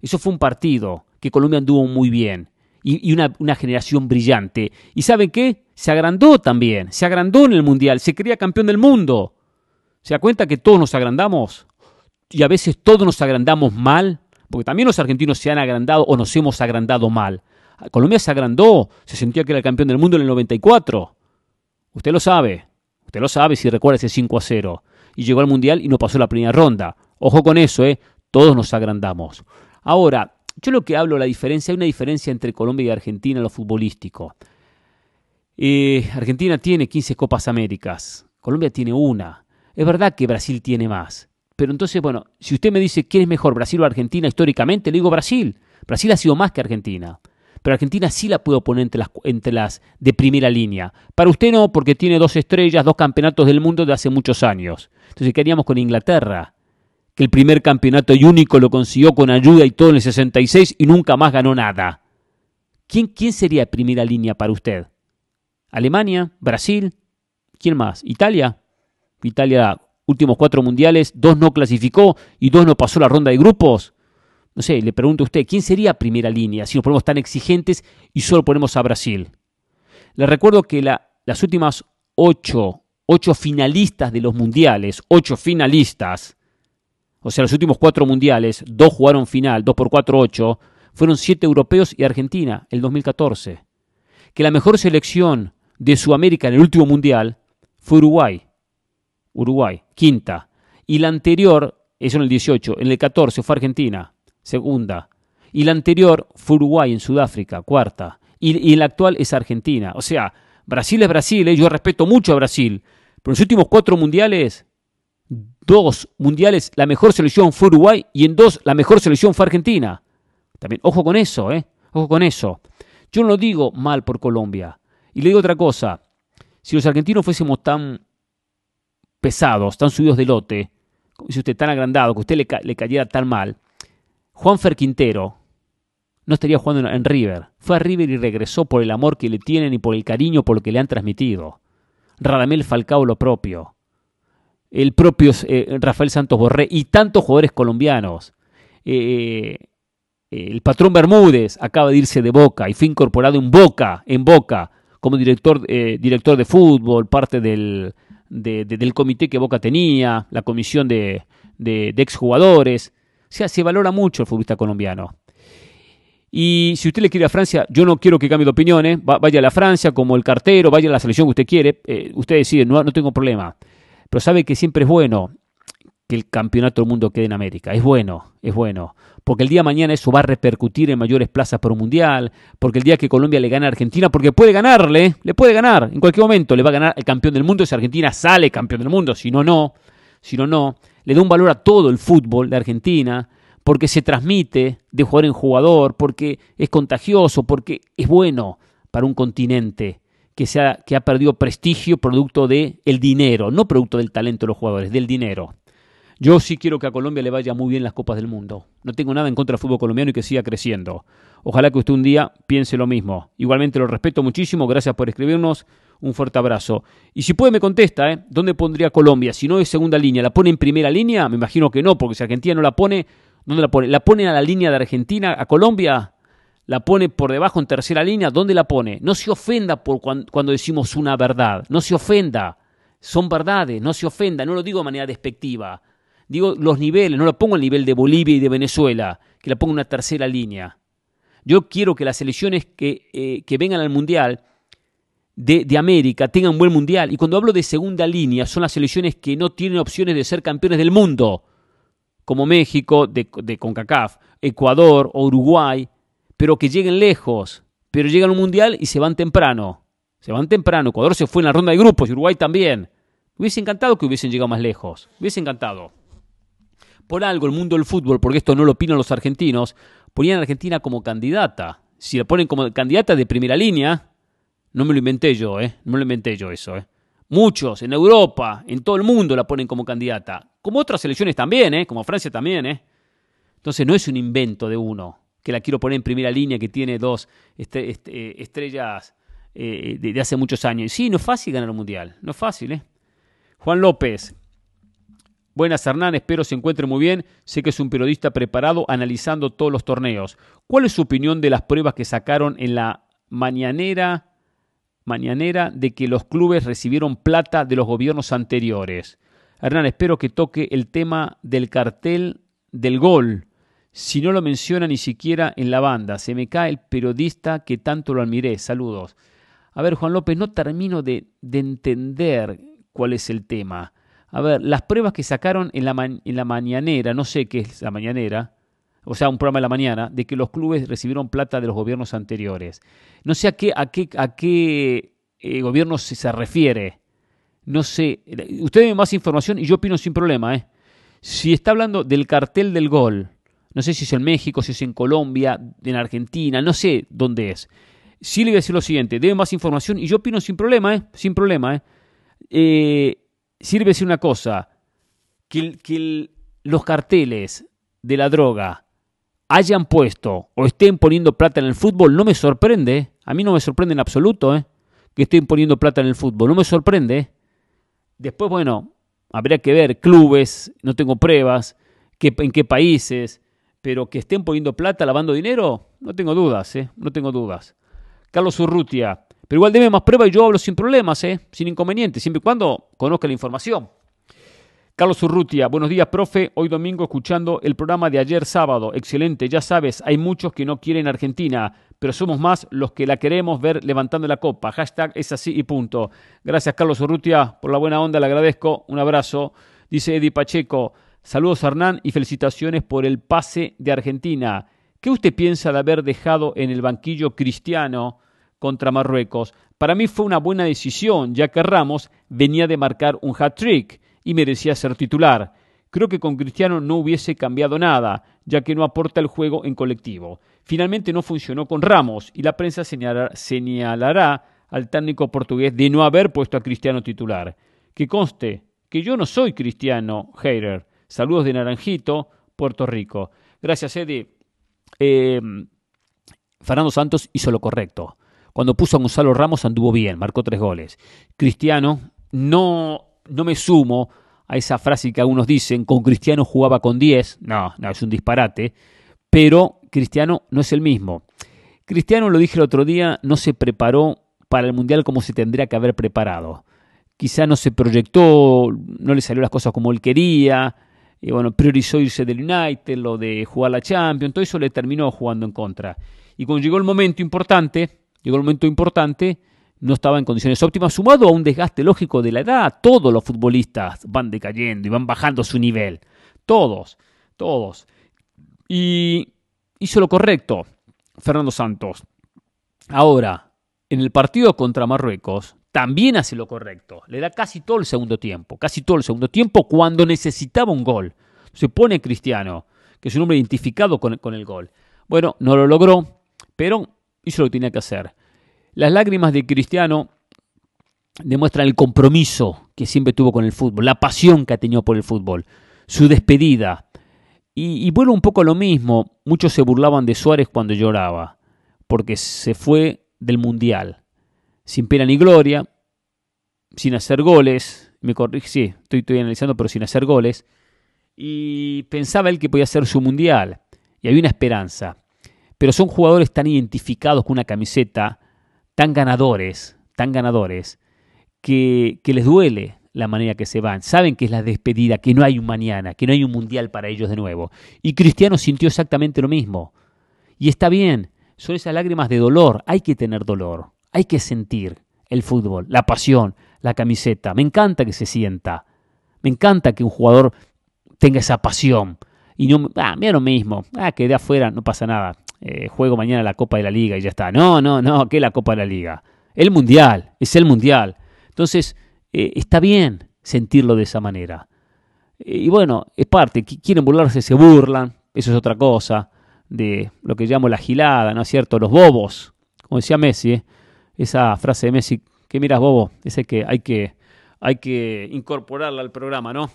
Eso fue un partido que Colombia anduvo muy bien. Y una generación brillante. ¿Y saben qué? Se agrandó también. Se agrandó en el Mundial. Se creía campeón del mundo. ¿Se da cuenta que todos nos agrandamos? Y a veces todos nos agrandamos mal. Porque también los argentinos se han agrandado o nos hemos agrandado mal. Colombia se agrandó. Se sentía que era el campeón del mundo en el 94. Usted lo sabe. Usted lo sabe si recuerda ese 5-0. Y llegó al Mundial y no pasó la primera ronda. Ojo con eso, ¿eh? Todos nos agrandamos. Ahora... yo lo que hablo, hay una diferencia entre Colombia y Argentina en lo futbolístico. Argentina tiene 15 Copas Américas, Colombia tiene una. Es verdad que Brasil tiene más. Pero entonces, bueno, si usted me dice quién es mejor, Brasil o Argentina históricamente, le digo Brasil. Brasil ha sido más que Argentina. Pero Argentina sí la puedo poner entre las de primera línea. Para usted no, porque tiene 2 estrellas, 2 campeonatos del mundo de hace muchos años. Entonces, ¿qué haríamos con Inglaterra? Que el primer campeonato y único lo consiguió con ayuda y todo en el 66 y nunca más ganó nada. ¿Quién sería primera línea para usted? ¿Alemania? ¿Brasil? ¿Quién más? ¿Italia? Italia, últimos 4 mundiales, 2 no clasificó y 2 no pasó la ronda de grupos. No sé, le pregunto a usted, ¿quién sería primera línea si nos ponemos tan exigentes y solo ponemos a Brasil? Le recuerdo que las últimas 8 finalistas de los mundiales, 8 finalistas... O sea, los últimos 4 mundiales, 2 jugaron final, 2 por 4, 8, fueron 7 europeos y Argentina, el 2014. Que la mejor selección de Sudamérica en el último mundial fue Uruguay, quinta. Y la anterior, eso en el 18, en el 14 fue Argentina, segunda. Y la anterior fue Uruguay en Sudáfrica, cuarta. Y la actual es Argentina. O sea, Brasil es Brasil, ¿eh? Yo respeto mucho a Brasil. Pero en los últimos 4 mundiales, 2 mundiales, la mejor selección fue Uruguay y en 2 la mejor selección fue Argentina. También, ojo con eso, ¿eh? Ojo con eso. Yo no lo digo mal por Colombia. Y le digo otra cosa. Si los argentinos fuésemos tan pesados, tan subidos de lote, como dice usted, tan agrandado, que a usted le cayera tan mal, Juanfer Quintero no estaría jugando en River. Fue a River y regresó por el amor que le tienen y por el cariño, por lo que le han transmitido. Radamel Falcao lo propio. El propio Rafael Santos Borré y tantos jugadores colombianos. El patrón Bermúdez acaba de irse de Boca y fue incorporado en Boca como director de fútbol, parte del comité que Boca tenía, la comisión de exjugadores. O sea, se valora mucho el futbolista colombiano. Y si usted le quiere a Francia, yo no quiero que cambie de opinión, ¿eh? Vaya a la Francia como el cartero, vaya a la selección que usted quiere, usted decide, no tengo problema. Pero sabe que siempre es bueno que el campeonato del mundo quede en América. Es bueno. Porque el día de mañana eso va a repercutir en mayores plazas por un mundial, porque el día que Colombia le gane a Argentina, porque puede ganarle, le puede ganar, en cualquier momento le va a ganar el campeón del mundo, si Argentina sale campeón del mundo, si no, le da un valor a todo el fútbol de Argentina, porque se transmite de jugador en jugador, porque es contagioso, porque es bueno para un continente que ha perdido prestigio producto del dinero, no producto del talento de los jugadores, del dinero. Yo sí quiero que a Colombia le vaya muy bien las Copas del Mundo. No tengo nada en contra del fútbol colombiano y que siga creciendo. Ojalá que usted un día piense lo mismo. Igualmente lo respeto muchísimo. Gracias por escribirnos. Un fuerte abrazo. Y si puede me contesta, ¿eh? ¿Dónde pondría Colombia? Si no es segunda línea, ¿la pone en primera línea? Me imagino que no, porque si Argentina no la pone, ¿dónde la pone? ¿La pone a la línea de Argentina, a Colombia? ¿La pone por debajo en tercera línea? ¿Dónde la pone? No se ofenda por cuando decimos una verdad. No se ofenda. Son verdades. No se ofenda. No lo digo de manera despectiva. Digo los niveles, no la pongo al nivel de Bolivia y de Venezuela, que la pongo en una tercera línea. Yo quiero que las selecciones que vengan al Mundial de América tengan un buen Mundial. Y cuando hablo de segunda línea, son las selecciones que no tienen opciones de ser campeones del mundo, como México, de CONCACAF, Ecuador o Uruguay, pero que lleguen lejos, pero llegan a un Mundial y se van temprano. Ecuador se fue en la ronda de grupos y Uruguay también. Me hubiese encantado que hubiesen llegado más lejos, me hubiese encantado. Por algo el mundo del fútbol, porque esto no lo opinan los argentinos, ponían a Argentina como candidata. Si la ponen como candidata de primera línea, no me lo inventé yo eso. Muchos en Europa, en todo el mundo la ponen como candidata. Como otras selecciones también, como Francia también. Entonces no es un invento de uno, que la quiero poner en primera línea, que tiene 2 estrellas de hace muchos años. Sí, no es fácil ganar un mundial, no es fácil. Juan López. Buenas, Hernán, espero se encuentre muy bien. Sé que es un periodista preparado analizando todos los torneos. ¿Cuál es su opinión de las pruebas que sacaron en la mañanera de que los clubes recibieron plata de los gobiernos anteriores? Hernán, espero que toque el tema del cartel del gol. Si no lo menciona ni siquiera en la banda, se me cae el periodista que tanto lo admiré. Saludos. A ver, Juan López, no termino de entender cuál es el tema. A ver, las pruebas que sacaron en la mañanera, no sé qué es la mañanera, o sea, un programa de la mañana, de que los clubes recibieron plata de los gobiernos anteriores. No sé a qué gobiernos se refiere. No sé. Usted tiene más información y yo opino sin problema. Si está hablando del cartel del gol, no sé si es en México, si es en Colombia, en Argentina, no sé dónde es. Sí le voy a decir lo siguiente, debe más información y yo opino sin problema. Sirve decir una cosa, que los carteles de la droga hayan puesto o estén poniendo plata en el fútbol, no me sorprende. A mí no me sorprende en absoluto que estén poniendo plata en el fútbol, no me sorprende. Después, bueno, habría que ver clubes, no tengo pruebas, en qué países, pero que estén poniendo plata lavando dinero, no tengo dudas. Carlos Urrutia. Pero igual deme más pruebas y yo hablo sin problemas, sin inconvenientes, siempre y cuando conozca la información. Carlos Urrutia, buenos días, profe. Hoy domingo escuchando el programa de ayer sábado. Excelente, ya sabes, hay muchos que no quieren Argentina, pero somos más los que la queremos ver levantando la copa. Hashtag es así y punto. Gracias, Carlos Urrutia, por la buena onda, le agradezco. Un abrazo. Dice Eddie Pacheco, saludos Hernán y felicitaciones por el pase de Argentina. ¿Qué usted piensa de haber dejado en el banquillo Cristiano contra Marruecos? Para mí fue una buena decisión, ya que Ramos venía de marcar un hat-trick y merecía ser titular. Creo que con Cristiano no hubiese cambiado nada, ya que no aporta el juego en colectivo. Finalmente no funcionó con Ramos y la prensa señalará al técnico portugués de no haber puesto a Cristiano titular. Que conste que yo no soy Cristiano hater. Saludos de Naranjito, Puerto Rico. Gracias, Eddie. Fernando Santos hizo lo correcto. Cuando puso a Gonzalo Ramos anduvo bien, marcó 3 goles. Cristiano, no me sumo a esa frase que algunos dicen, con Cristiano jugaba con 10, no, es un disparate, pero Cristiano no es el mismo. Cristiano, lo dije el otro día, no se preparó para el Mundial como se tendría que haber preparado. Quizá no se proyectó, no le salió las cosas como él quería, y bueno, priorizó irse del United, lo de jugar la Champions, todo eso le terminó jugando en contra. Y cuando llegó el momento importante, no estaba en condiciones óptimas, sumado a un desgaste lógico de la edad. Todos los futbolistas van decayendo y van bajando su nivel. Todos. Y hizo lo correcto Fernando Santos. Ahora, en el partido contra Marruecos, también hace lo correcto. Le da casi todo el segundo tiempo cuando necesitaba un gol. Se pone Cristiano, que es un hombre identificado con el gol. Bueno, no lo logró, pero hizo lo que tenía que hacer. Las lágrimas de Cristiano demuestran el compromiso que siempre tuvo con el fútbol, la pasión que ha tenido por el fútbol, su despedida. Y vuelvo un poco a lo mismo. Muchos se burlaban de Suárez cuando lloraba, porque se fue del Mundial, sin pena ni gloria, sin hacer goles. Me corrige, sí, estoy analizando, pero sin hacer goles. Y pensaba él que podía hacer su Mundial, y había una esperanza. Pero son jugadores tan identificados con una camiseta, tan ganadores, que les duele la manera que se van. Saben que es la despedida, que no hay un mañana, que no hay un mundial para ellos de nuevo. Y Cristiano sintió exactamente lo mismo. Y está bien, son esas lágrimas de dolor. Hay que tener dolor, hay que sentir el fútbol, la pasión, la camiseta. Me encanta que se sienta. Me encanta que un jugador tenga esa pasión. Y no, mira lo mismo, quedé afuera, no pasa nada. Juego mañana la Copa de la Liga y ya está. No, ¿qué es la Copa de la Liga? El Mundial, es el Mundial. Entonces, está bien sentirlo de esa manera. Y bueno, es parte, quieren burlarse, se burlan. Eso es otra cosa, de lo que llamo la gilada, ¿no es cierto? Los bobos, como decía Messi, esa frase de Messi, ¿qué miras, bobo? Esa que hay que incorporarla al programa, ¿no?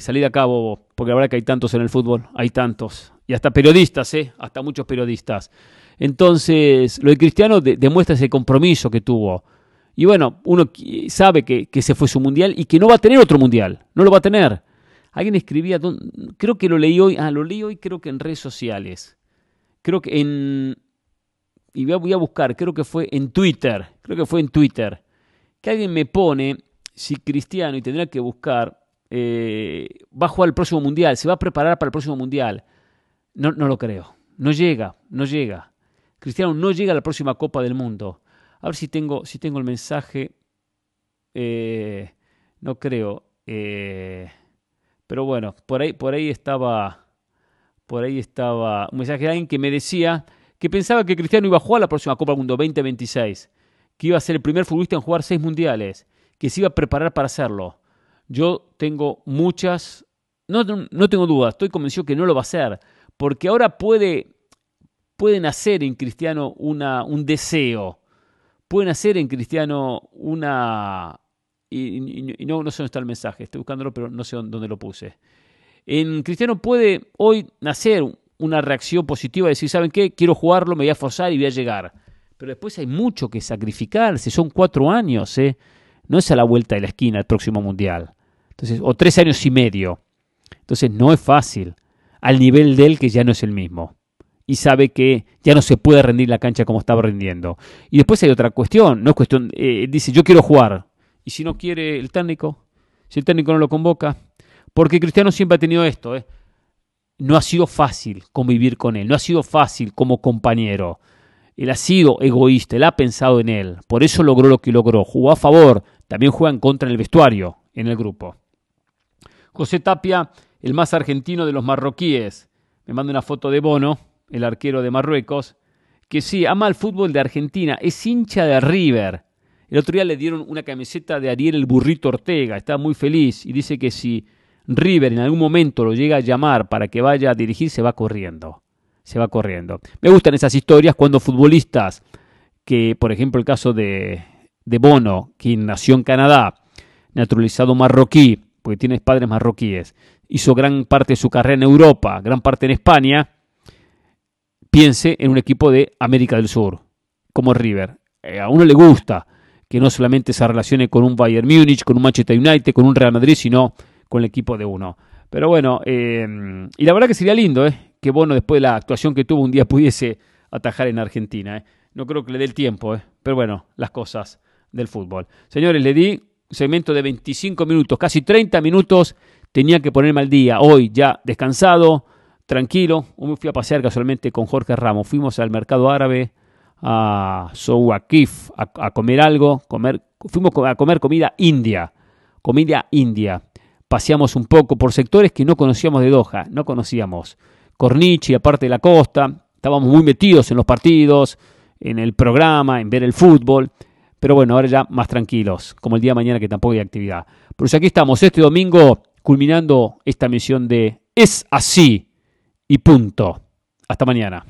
Salí de acá, bobo, porque la verdad que hay tantos en el fútbol, hay tantos. Y hasta periodistas, hasta muchos periodistas. Entonces, lo de Cristiano demuestra ese compromiso que tuvo. Y bueno, uno sabe que se fue su mundial y que no va a tener otro mundial. No lo va a tener. Alguien escribía, creo que lo leí hoy, creo que en redes sociales. Creo que creo que fue en Twitter, que alguien me pone si Cristiano, y tendría que buscar, va a jugar el próximo mundial, se va a preparar para el próximo mundial. No lo creo. No llega. Cristiano no llega a la próxima Copa del Mundo. A ver si tengo el mensaje. No creo. Pero bueno, por ahí estaba un mensaje de alguien que me decía que pensaba que Cristiano iba a jugar la próxima Copa del Mundo 2026, que iba a ser el primer futbolista en jugar 6 mundiales, que se iba a preparar para hacerlo. Yo tengo muchas, no tengo dudas, estoy convencido que no lo va a hacer. Porque ahora pueden hacer en Cristiano un deseo, pueden hacer en Cristiano una... Y no sé dónde está el mensaje, estoy buscándolo, pero no sé dónde lo puse. En Cristiano puede hoy nacer una reacción positiva, decir, ¿saben qué? Quiero jugarlo, me voy a forzar y voy a llegar. Pero después hay mucho que sacrificarse, son 4 años, no es a la vuelta de la esquina el próximo mundial. Entonces, o 3 años y medio. Entonces no es fácil. Al nivel de él, que ya no es el mismo. Y sabe que ya no se puede rendir la cancha como estaba rindiendo. Y después hay otra cuestión. No es cuestión, dice, yo quiero jugar. Y si no quiere el técnico, si el técnico no lo convoca. Porque Cristiano siempre ha tenido esto, ¿eh? No ha sido fácil convivir con él, no ha sido fácil como compañero. Él ha sido egoísta, él ha pensado en él. Por eso logró lo que logró. Jugó a favor, también juega en contra en el vestuario, en el grupo. José Tapia, el más argentino de los marroquíes. Me manda una foto de Bono, el arquero de Marruecos, que sí, ama el fútbol de Argentina, es hincha de River. El otro día le dieron una camiseta de Ariel el Burrito Ortega, está muy feliz y dice que si River en algún momento lo llega a llamar para que vaya a dirigir, se va corriendo. Se va corriendo. Me gustan esas historias cuando futbolistas, que por ejemplo el caso de Bono, quien nació en Canadá, naturalizado marroquí, porque tiene padres marroquíes, hizo gran parte de su carrera en Europa, gran parte en España, piense en un equipo de América del Sur, como River. A uno le gusta que no solamente se relacione con un Bayern Múnich, con un Manchester United, con un Real Madrid, sino con el equipo de uno. Pero bueno, y la verdad que sería lindo, que Bono, después de la actuación que tuvo, un día pudiese atajar en Argentina. No creo que le dé el tiempo, pero bueno, las cosas del fútbol. Señores, le di un segmento de 25 minutos, casi 30 minutos, tenía que ponerme al día. Hoy ya descansado, tranquilo, hoy me fui a pasear casualmente con Jorge Ramos. Fuimos al mercado árabe, a Souakif, a comer algo. Fuimos a comer comida india. Paseamos un poco por sectores que no conocíamos de Doha, no conocíamos. Corniche, aparte de la costa, estábamos muy metidos en los partidos, en el programa, en ver el fútbol, pero bueno, ahora ya más tranquilos, como el día de mañana que tampoco hay actividad. Pero aquí estamos este domingo culminando esta misión de Es Así y Punto. Hasta mañana.